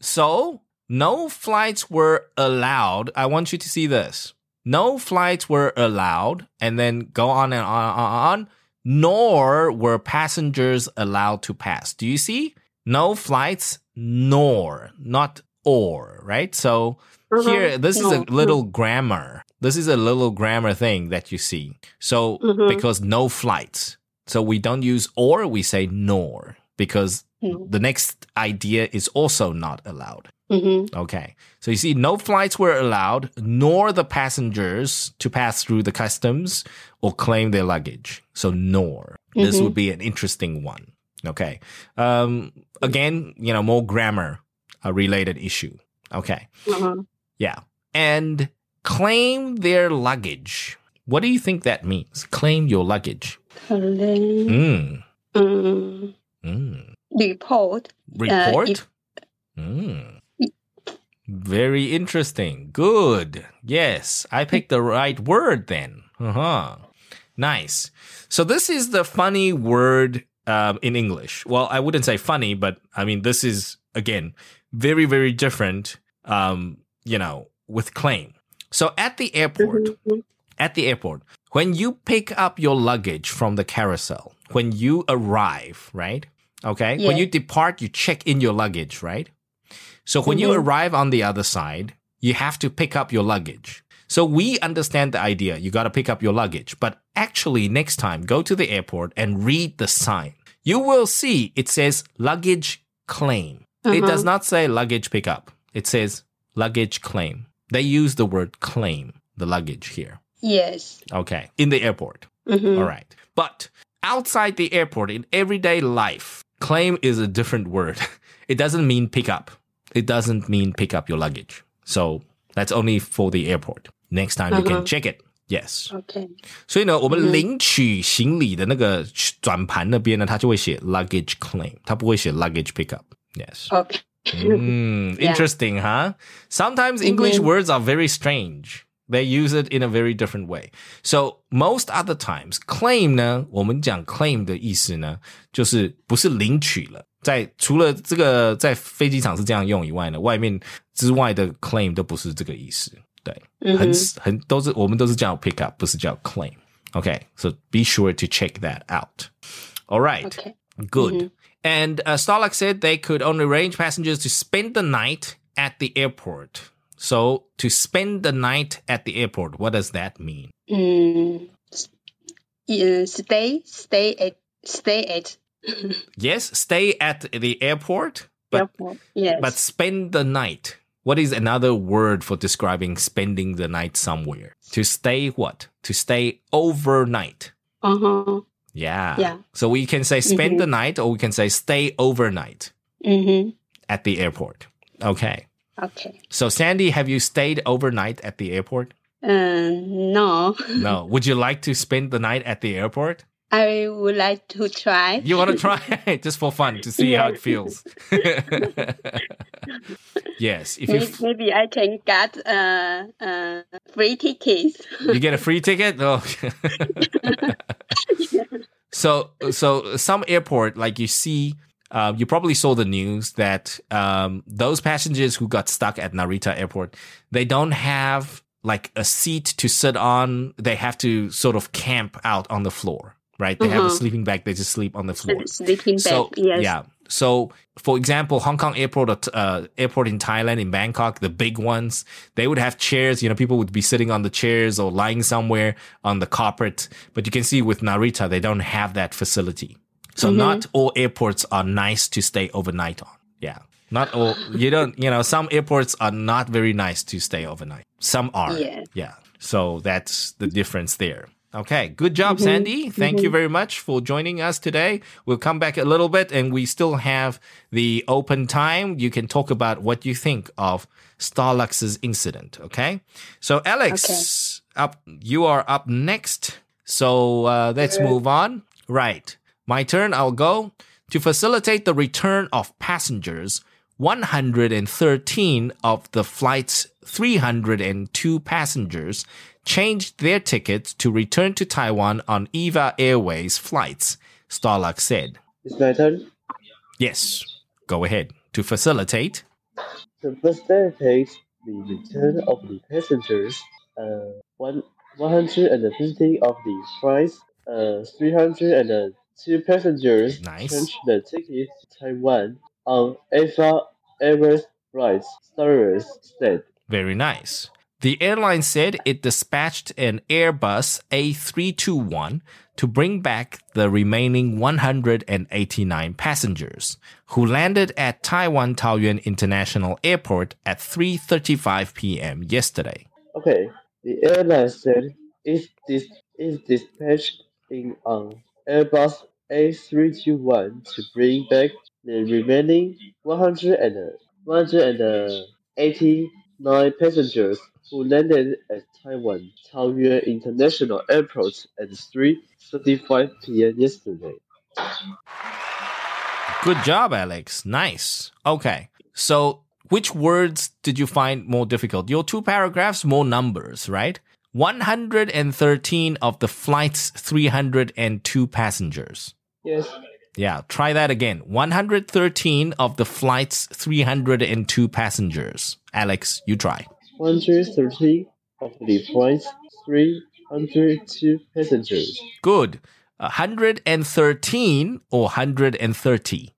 So No flights were allowed. I want you to see this. No flights were allowed, and then go on and on, nor were passengers allowed to pass. Do you see? No flights, nor, not or, right? So here, this is a little grammar. This is a little grammar thing that you see. So because no flights. So we don't use or, we say nor, because the next idea is also not allowed. Okay. So you see, no flights were allowed, nor the passengers to pass through the customs or claim their luggage. So nor. This would be an interesting one. Okay. Again, you know, more grammar related issue. Okay. Yeah. And claim their luggage. What do you think that means? Claim your luggage. Report. Very interesting. Good. Yes, I picked the right word then. Nice. So this is the funny word in English. Well, I wouldn't say funny, but I mean, this is, again, very, very different, you know, with claim. So at the airport, when you pick up your luggage from the carousel, when you arrive, right? Okay. Yeah. When you depart, you check in your luggage, right? So when you arrive on the other side, you have to pick up your luggage. So we understand the idea. You got to pick up your luggage. But actually, next time, go to the airport and read the sign. You will see it says luggage claim. It does not say luggage pickup. It says luggage claim. They use the word claim, the luggage here. Yes. Okay. In the airport. All right. But outside the airport, in everyday life, claim is a different word. It doesn't mean pick up. It doesn't mean pick up your luggage. So that's only for the airport. Next time you can check it. Yes. Okay. 所以呢, 我们领取行李的那个转盘那边呢, 它就会写 luggage claim. 它不会写 luggage pick up. Yes. Okay. Interesting, huh? Sometimes English words are very strange. They use it in a very different way. So most other times, claim 呢, 我们讲 claim 的意思呢, 就是不是领取了。 在除了这个在飞机场是这样用以外呢 外面之外的 claim 都不是这个意思 对 很都是 我们都是叫 pick up 不是叫 claim Okay, so be sure to check that out. All right, okay. Good. And Starlux said they could only arrange passengers to spend the night at the airport. So to spend the night at the airport, what does that mean? Stay at Yes, stay at the airport, but spend the night. What is another word for describing spending the night somewhere? To stay what? To stay overnight. Yeah. So we can say spend the night, or we can say stay overnight at the airport. Okay. Okay. So Sandy, have you stayed overnight at the airport? No. No. Would you like to spend the night at the airport? I would like to try. You want to try? Just for fun, to see how it feels. Yes. If maybe I can get free tickets. You get a free ticket? Oh. So some airport, like you see, you probably saw the news that those passengers who got stuck at Narita Airport, they don't have like a seat to sit on. They have to sort of camp out on the floor. Right? They have a sleeping bag. They just sleep on the floor. Sleeping bag, yes. Yeah. So, for example, Hong Kong Airport, airport in Thailand, in Bangkok, the big ones, they would have chairs. You know, people would be sitting on the chairs or lying somewhere on the carpet. But you can see with Narita, they don't have that facility. So not all airports are nice to stay overnight on. Yeah. Not all. Some airports are not very nice to stay overnight. Some are. Yeah. So that's the difference there. Okay, good job, Sandy. Thank you very much for joining us today. We'll come back a little bit, and we still have the open time. You can talk about what you think of Starlux's incident, okay? So, Alex, you are up next. So, let's move on. Right, my turn, I'll go. To facilitate the return of passengers, 113 of the flight's 302 passengers changed their tickets to return to Taiwan on EVA Airways flights, Starlux said. It's my turn? Yes. Go ahead. To facilitate. The first day takes the return of the passengers, 150 of the flights, 302 passengers changed the ticket to Taiwan on EVA Airways flights, Starlux said. Very nice. The airline said it dispatched an Airbus A321 to bring back the remaining 189 passengers, who landed at Taiwan Taoyuan International Airport at 3:35 p.m. yesterday. Okay, the airline said it is dispatched in an Airbus A321 to bring back the remaining 189 passengers who landed at Taiwan Taoyuan International Airport at 3:35 p.m. yesterday. Good job, Alex. Nice. Okay. So which words did you find more difficult? Your two paragraphs, more numbers, right? 113 of the flight's 302 passengers. Yes. Yeah, try that again. 113 of the flight's 302 passengers. Alex, you try. 130 of the flight's 302 passengers. Good. 113 or 130?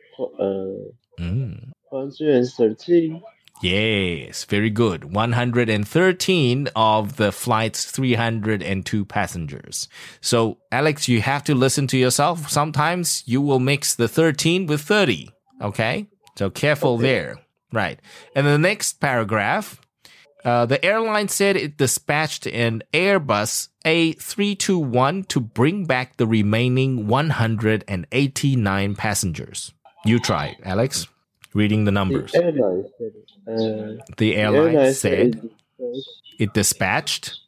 113. Yes, very good. 113 of the flight's 302 passengers. So, Alex, you have to listen to yourself. Sometimes you will mix the 13 with 30. Okay? So, careful there. Right. And the next paragraph, the airline said it dispatched an Airbus A321 to bring back the remaining 189 passengers. You try it, Alex. Reading the numbers. The airline said it dispatched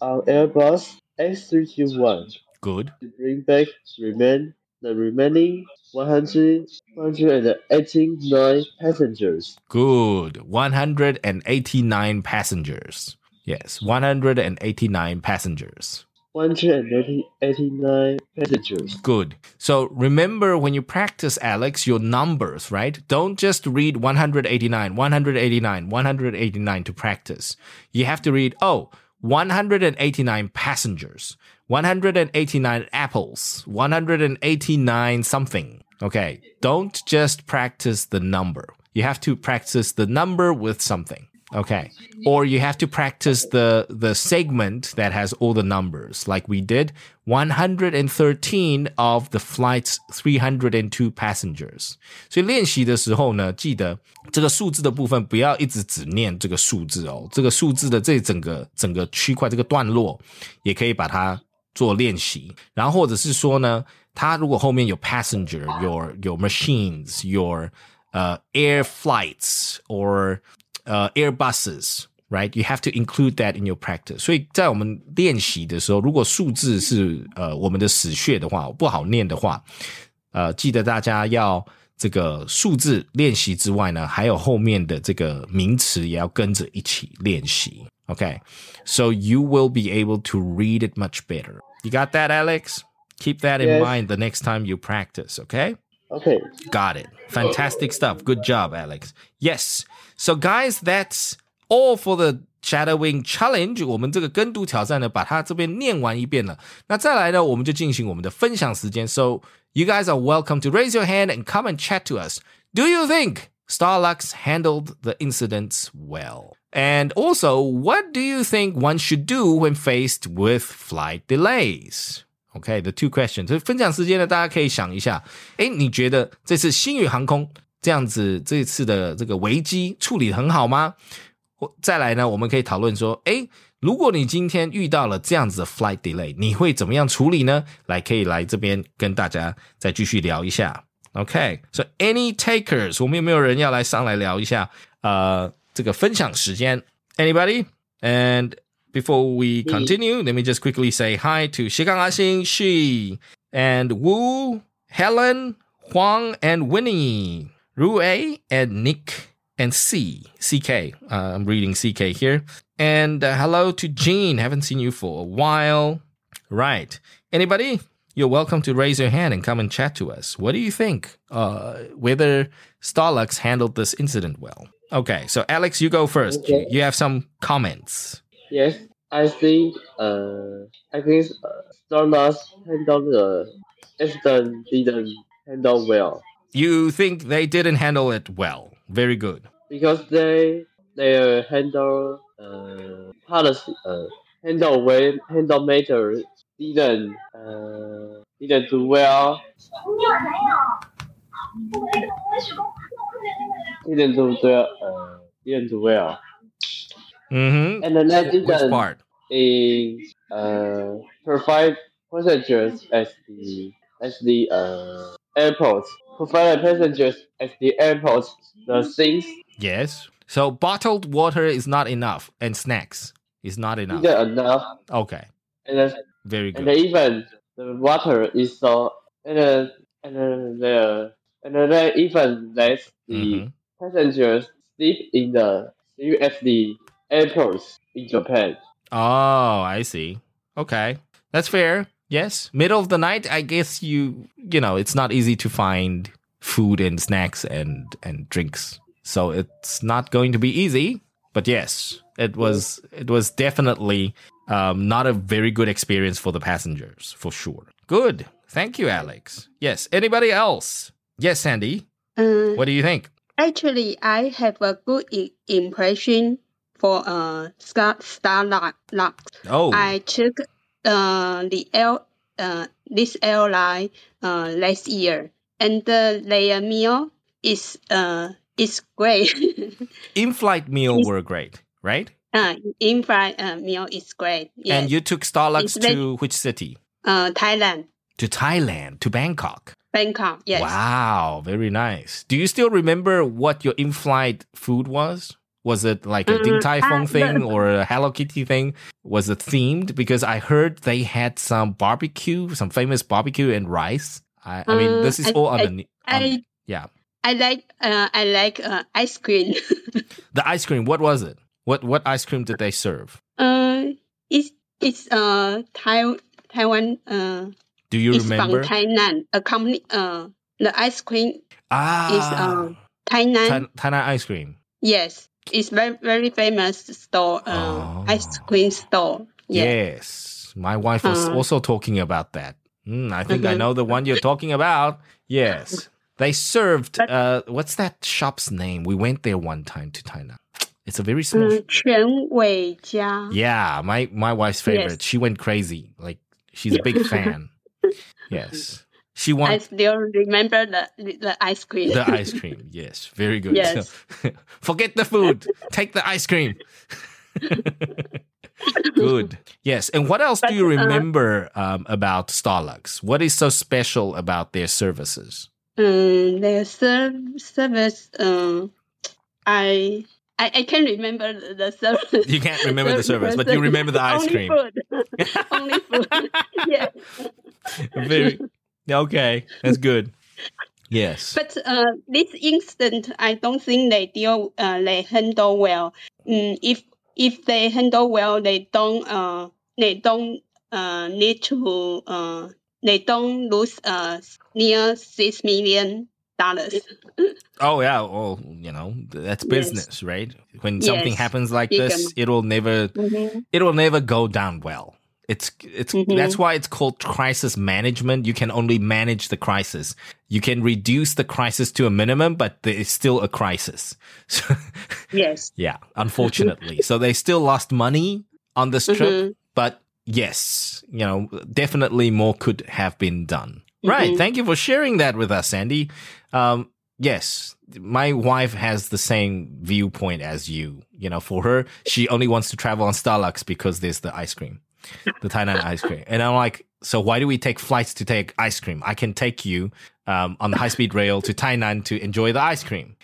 on Airbus A321. Good. To bring back the remaining 189 passengers. Good. 189 passengers. Yes, 189 passengers. 189 passengers. Good. So remember when you practice, Alex, your numbers, right? Don't just read 189, 189, 189 to practice. You have to read, 189 passengers, 189 apples, 189 something. Okay. Don't just practice the number. You have to practice the number with something. Okay. Or you have to practice the segment that has all the numbers, like we did. 113 of the flight's 302 passengers. 所以练习的时候呢，记得这个数字的部分不要一直只念这个数字哦。这个数字的这整个区块这个段落，也可以把它做练习。然后或者是说呢，它如果后面有 passenger, your machines, your air flights or Airbuses, right? You have to include that in your practice. 所以在我们练习的时候，如果数字是我们的死穴的话，不好念的话，记得大家要这个数字练习之外呢，还有后面的这个名词也要跟着一起练习。Okay, so you will be able to read it much better. You got that, Alex? Keep that in mind the next time you practice, okay? Okay. Got it. Fantastic stuff. Good job, Alex. Yes. So guys, that's all for the shadowing challenge. 我们这个跟读挑战呢，把它这边念完一遍了。那再来呢，我们就进行我们的分享时间。So you guys are welcome to raise your hand and come and chat to us. Do you think Starlux handled the incidents well? And also, what do you think one should do when faced with flight delays?Okay, the two questions. 所以分享时间呢，大家可以想一下，你觉得这次星宇航空这样子，这次的这个危机处理很好吗？再来呢，我们可以讨论说，如果你今天遇到了这样子的 flight delay， 你会怎么样处理呢？可以来这边跟大家再继续聊一下。Okay, so any takers， 我们有没有人要来上来聊一下？这个分享时间 ，anybody and。Before we continue, let me just quickly say hi to Shikang Axing, Shi, and Wu, Helen, Huang, and Winnie, Rue, and Nick, and CK. I'm reading CK here. And hello to Jean. Haven't seen you for a while. Right. Anybody? You're welcome to raise your hand and come and chat to us. What do you think? Whether Starlux handled this incident well? Okay, so Alex, you go first. Okay. You have some comments. Yes, I think Starlux handled the incident didn't handle well. You think they didn't handle it well? Very good. Because they handle policy handle matters didn't do well. Didn't do well. Mm-hmm. And then they didn't provide passengers as the airport. Provide passengers at the airport the things. Yes. So bottled water is not enough, and snacks is not enough. Isn't enough. Okay. And then, very good. And even the water is so and then even let the passengers sleep at the airports in Japan. Oh, I see. Okay, that's fair. Yes, middle of the night. I guess you know it's not easy to find food and snacks and drinks, so it's not going to be easy. But yes, it was definitely not a very good experience for the passengers for sure. Good. Thank you, Alex. Yes. Anybody else? Yes, Sandy. What do you think? Actually, I have a good impression for Starlux. Oh. I took this airline last year, and their meal is great. In-flight meal were great, right? In-flight meal is great. Yes. And you took Starlux to which city? Thailand. To Thailand, to Bangkok. Bangkok, yes. Wow, very nice. Do you still remember what your in-flight food was? Was it like a Ding Tai Fung thing or a Hello Kitty thing? Was it themed? Because I heard they had some barbecue, some famous barbecue and rice. I mean, this is all on the... Yeah. I like ice cream. The ice cream, what was it? What ice cream did they serve? It's Taiwan... Do you remember? It's from Tainan. A company, the ice cream is Tainan. Tainan ice cream. Yes. It's very, very famous store, ice cream store. Yeah. Yes. My wife was also talking about that. I think I know the one you're talking about. Yes. They served, what's that shop's name? We went there one time to Tainan. It's a very small shop. Chen Wei Jia. Yeah, my wife's favorite. Yes. She went crazy. Like, she's a big fan. Yes. She won. I still remember the ice cream. The ice cream, yes. Very good. Yes. So, forget the food. Take the ice cream. Good. Yes. And what else do you remember about Starlux? What is so special about their services? Their service, I can't remember the service. You can't remember the service, but you remember the ice cream. Only food. Yes. Very, okay, that's good. Yes. But this incident, I don't think they handle well. If they handle well, they don't need to. They don't lose near $6 million. Oh yeah, well, you know, that's business, yes. Right? When something happens like this, it will never go down well. It's that's why it's called crisis management. You can only manage the crisis. You can reduce the crisis to a minimum, but there is still a crisis. So, yes. Yeah, unfortunately. So they still lost money on this trip, but yes, you know, definitely more could have been done. Right. Thank you for sharing that with us, Sandy. Yes, my wife has the same viewpoint as you. You know, for her, she only wants to travel on Starlux because there's the ice cream, the Tainan ice cream. And I'm like, so why do we take flights to take ice cream? I can take you on the high-speed rail to Tainan to enjoy the ice cream.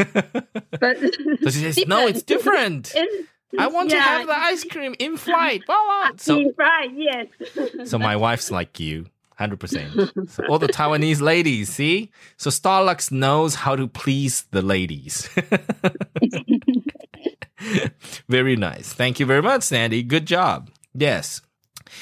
But so she says, no, it's different. I want to have the ice cream in flight. So, in flight, yes. So my wife's like you. 100%. So all the Taiwanese ladies, see? So Starlux knows how to please the ladies. Very nice. Thank you very much, Sandy. Good job. Yes.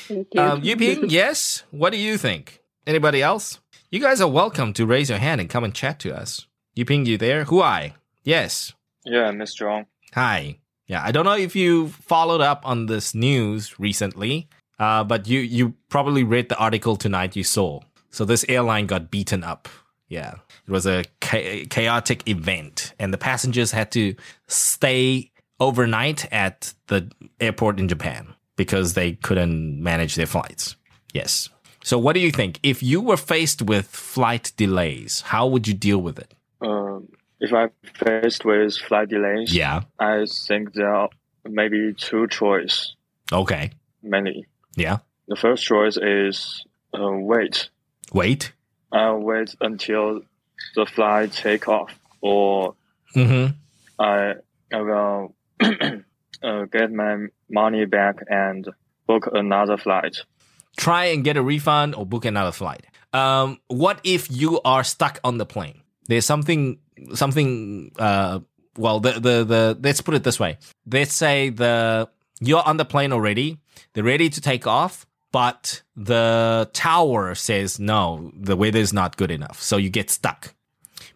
Thank you. Yuping, yes? What do you think? Anybody else? You guys are welcome to raise your hand and come and chat to us. Yuping, you there? Who I? Yes. Yeah, Miss John. Hi. Yeah, I don't know if you followed up on this news recently, but you probably read the article tonight you saw. So this airline got beaten up. Yeah, it was a chaotic event, and the passengers had to stay overnight at the airport in Japan because they couldn't manage their flights. Yes. So what do you think? If you were faced with flight delays, how would you deal with it? If I'm faced with flight delays, yeah, I think there are maybe two choices. Okay. Many. Yeah. The first choice is wait. Wait? I'll wait until the flight take off, or I will get my money back and book another flight. Try and get a refund or book another flight. What if you are stuck on the plane? There's something. Well, the let's put it this way. Let's say you're on the plane already. They're ready to take off, but the tower says no. The weather is not good enough, so you get stuck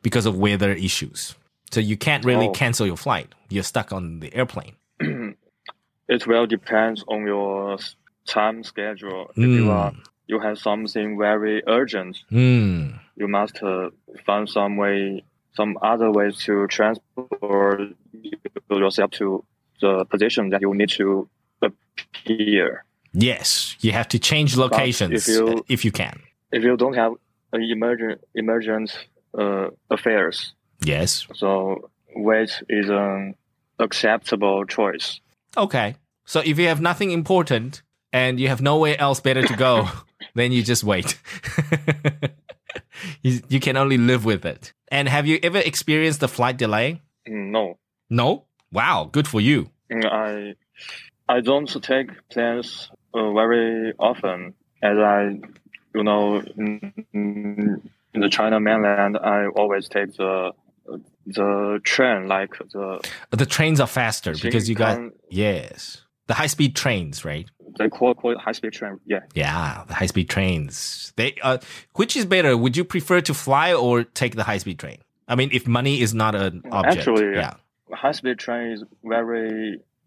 because of weather issues. So you can't really cancel your flight. You're stuck on the airplane. It will depend on your time schedule. If you have something very urgent, you must find some other way to transport yourself to the position that you need to appear. Yes, you have to change locations if you can. If you don't have emergent affairs. Yes. So wait is an acceptable choice. Okay. So if you have nothing important and you have nowhere else better to go, then you just wait. You can only live with it. And have you ever experienced a flight delay? No. No? Wow. Good for you. I don't take planes very often, as in the China mainland, I always take the train, like the trains are faster because you got the high speed trains, right? They call it high speed train. Yeah, the high speed trains. They which is better? Would you prefer to fly or take the high speed train? I mean, if money is not an object, actually, yeah, high speed train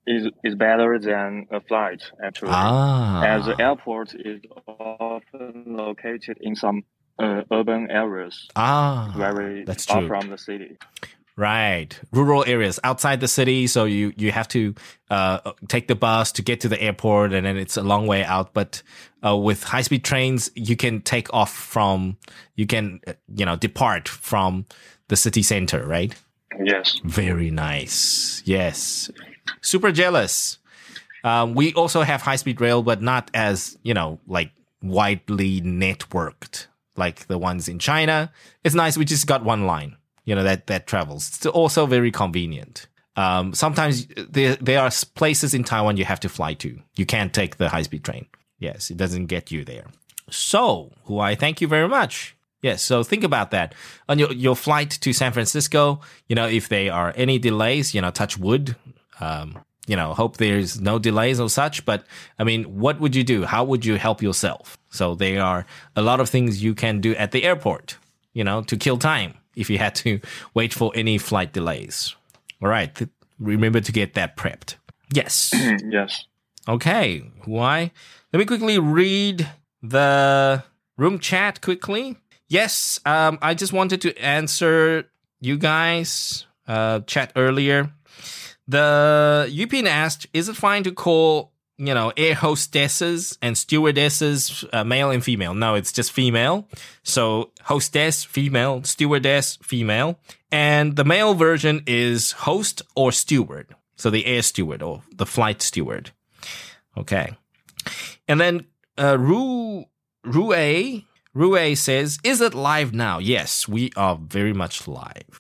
is is better than a flight. Actually, as the airport is often located in some urban areas, very far from the city. Right, rural areas outside the city. So you have to take the bus to get to the airport, and then it's a long way out. But with high speed trains, you can take off from, you can depart from the city center, right? Yes. Very nice. Yes. Super jealous. We also have high speed rail, but not as like widely networked. Like the ones in China, it's nice. We just got one line, that travels. It's also very convenient. Sometimes there are places in Taiwan you have to fly to. You can't take the high-speed train. Yes, it doesn't get you there. So, Huai, thank you very much. Yes, so think about that. On your flight to San Francisco, if there are any delays, touch wood. Hope there's no delays or such. But, I mean, what would you do? How would you help yourself? So there are a lot of things you can do at the airport, to kill time if you had to wait for any flight delays. All right. Remember to get that prepped. Yes. Yes. Okay. Why? Let me quickly read the room chat quickly. Yes. I just wanted to answer you guys' chat earlier. The Yupin asked, is it fine to call, air hostesses and stewardesses, male and female? No, it's just female. So hostess, female, stewardess, female. And the male version is host or steward. So the air steward or the flight steward. Okay. And then Rue says, is it live now? Yes, we are very much live.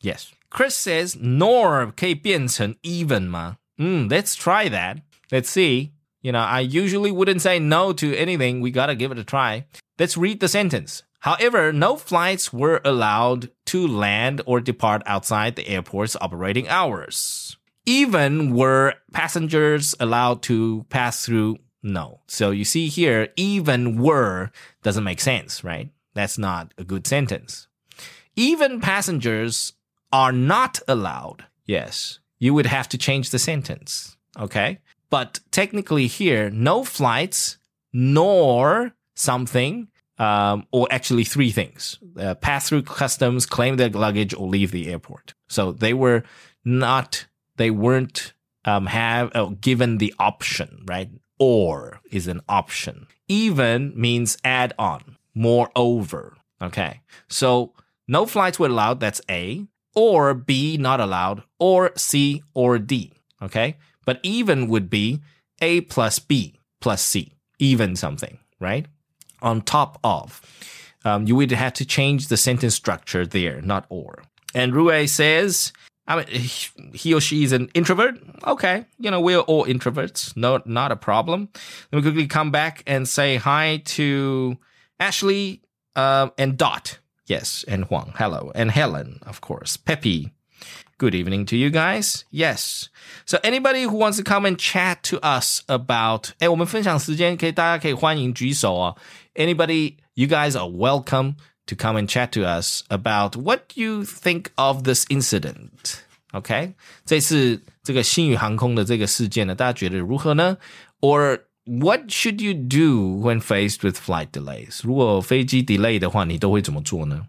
Yes. Chris says, nor 可以变成 even 吗? Let's try that. Let's see. I usually wouldn't say no to anything. We gotta give it a try. Let's read the sentence. However, no flights were allowed to land or depart outside the airport's operating hours. Even were passengers allowed to pass through? No. So you see here, even were doesn't make sense, right? That's not a good sentence. Even passengers are not allowed Yes. You would have to change the sentence. Okay. But technically here, no flights, nor something, or actually three things. Pass through customs, claim their luggage, or leave the airport. So they were not, they weren't given the option, right? Or is an option. Even means add on, moreover. Okay. So no flights were allowed, that's A, or B, not allowed, or C, or D. Okay. But even would be A plus B plus C, even something, right? On top of. You would have to change the sentence structure there, not or. And Rui says, I mean, he or she is an introvert. Okay, you know, we're all introverts. No, not a problem. Let me quickly come back and say hi to Ashley and Dot. Yes, and Huang. Hello. And Helen, of course. Peppy. Good evening to you guys. Yes. So anybody who wants to come and chat to us about... Hey, 我们分享时间可以，大家可以欢迎举手哦. Anybody, you guys are welcome to come and chat to us about what you think of this incident. Okay? 这次这个星宇航空的这个事件呢，大家觉得如何呢？ Or what should you do when faced with flight delays? 如果飞机 delay 的话，你都会怎么做呢？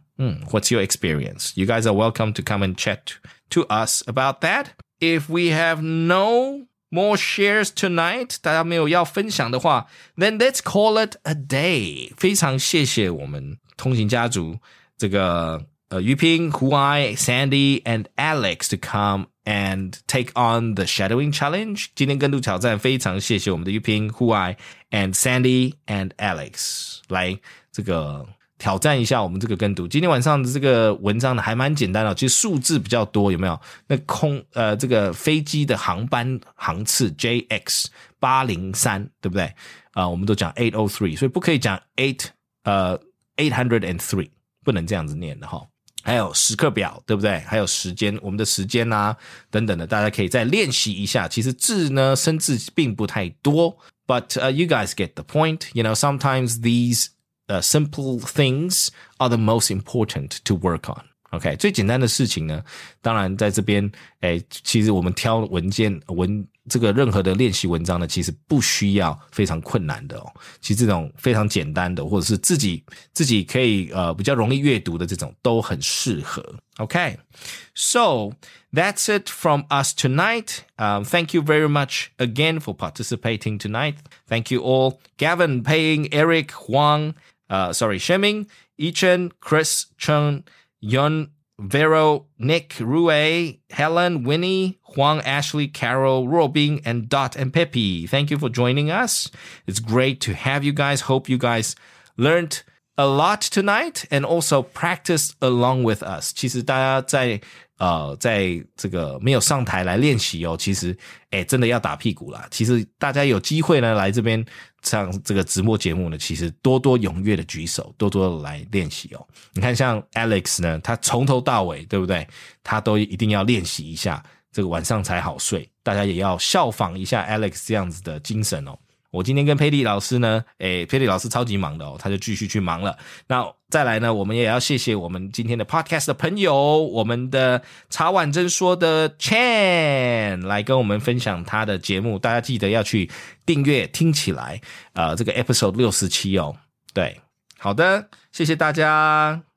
What's your experience? You guys are welcome to come and chat to us about that. If we have no more shares tonight, 大家没有要分享的话, then let's call it a day. 非常谢谢我们通行家族这个 Yuping, Huai, Sandy, and Alex to come and take on the shadowing challenge. 今天跟读挑战, 非常谢谢我们的 Yuping, Huai, and Sandy, and Alex 来这个 挑战一下我们这个跟读 今天晚上的这个文章呢还蛮简单的，其实数字比较多，有没有？ 这个飞机的航班航次 JX803 对不对？ 我们都讲 803 所以不可以讲 803 不能这样子念的哈。 还有时刻表，对不对？ 还有时间， 我们的时间啊 等等的， 大家可以再练习一下。 其实字呢 生字并不太多 but you guys get the point. You know, sometimes these simple things are the most important to work on. Okay, 最简单的事情呢，当然在这边， 其实我们挑文件， 这个任何的练习文章呢， 其实不需要非常困难的哦。 其实这种非常简单的，或者是自己可以 比较容易阅读的这种，都很适合。 Okay, so that's it from us tonight. Thank you very much again for participating tonight. Thank you all. Gavin, Paying, Eric, Huang, Sheming, Yichen, Chris, Chen, Yun, Vero, Nick, Rue, Helen, Winnie, Huang, Ashley, Carol, Robin, and Dot and Peppy. Thank you for joining us. It's great to have you guys. Hope you guys learned a lot tonight and also practiced along with us. 其实大家在 在这个没有上台来练习哦 其实 真的要打屁股啦 其实大家有机会呢 来这边上这个直播节目呢 其实多多踊跃的举手 多多来练习哦 你看像 Alex 呢 他从头到尾 对不对 他都一定要练习一下 这个晚上才好睡 大家也要效仿一下 Alex 这样子的精神哦 我今天跟佩蒂老师呢 佩蒂老师超级忙的哦 他就继续去忙了 那再来呢 我们也要谢谢我们今天的 podcast 的朋友 我们的茶碗真说的 Chen 来跟我们分享他的节目 大家记得要去订阅听起来 这个 episode 67 哦 对 好的 谢谢大家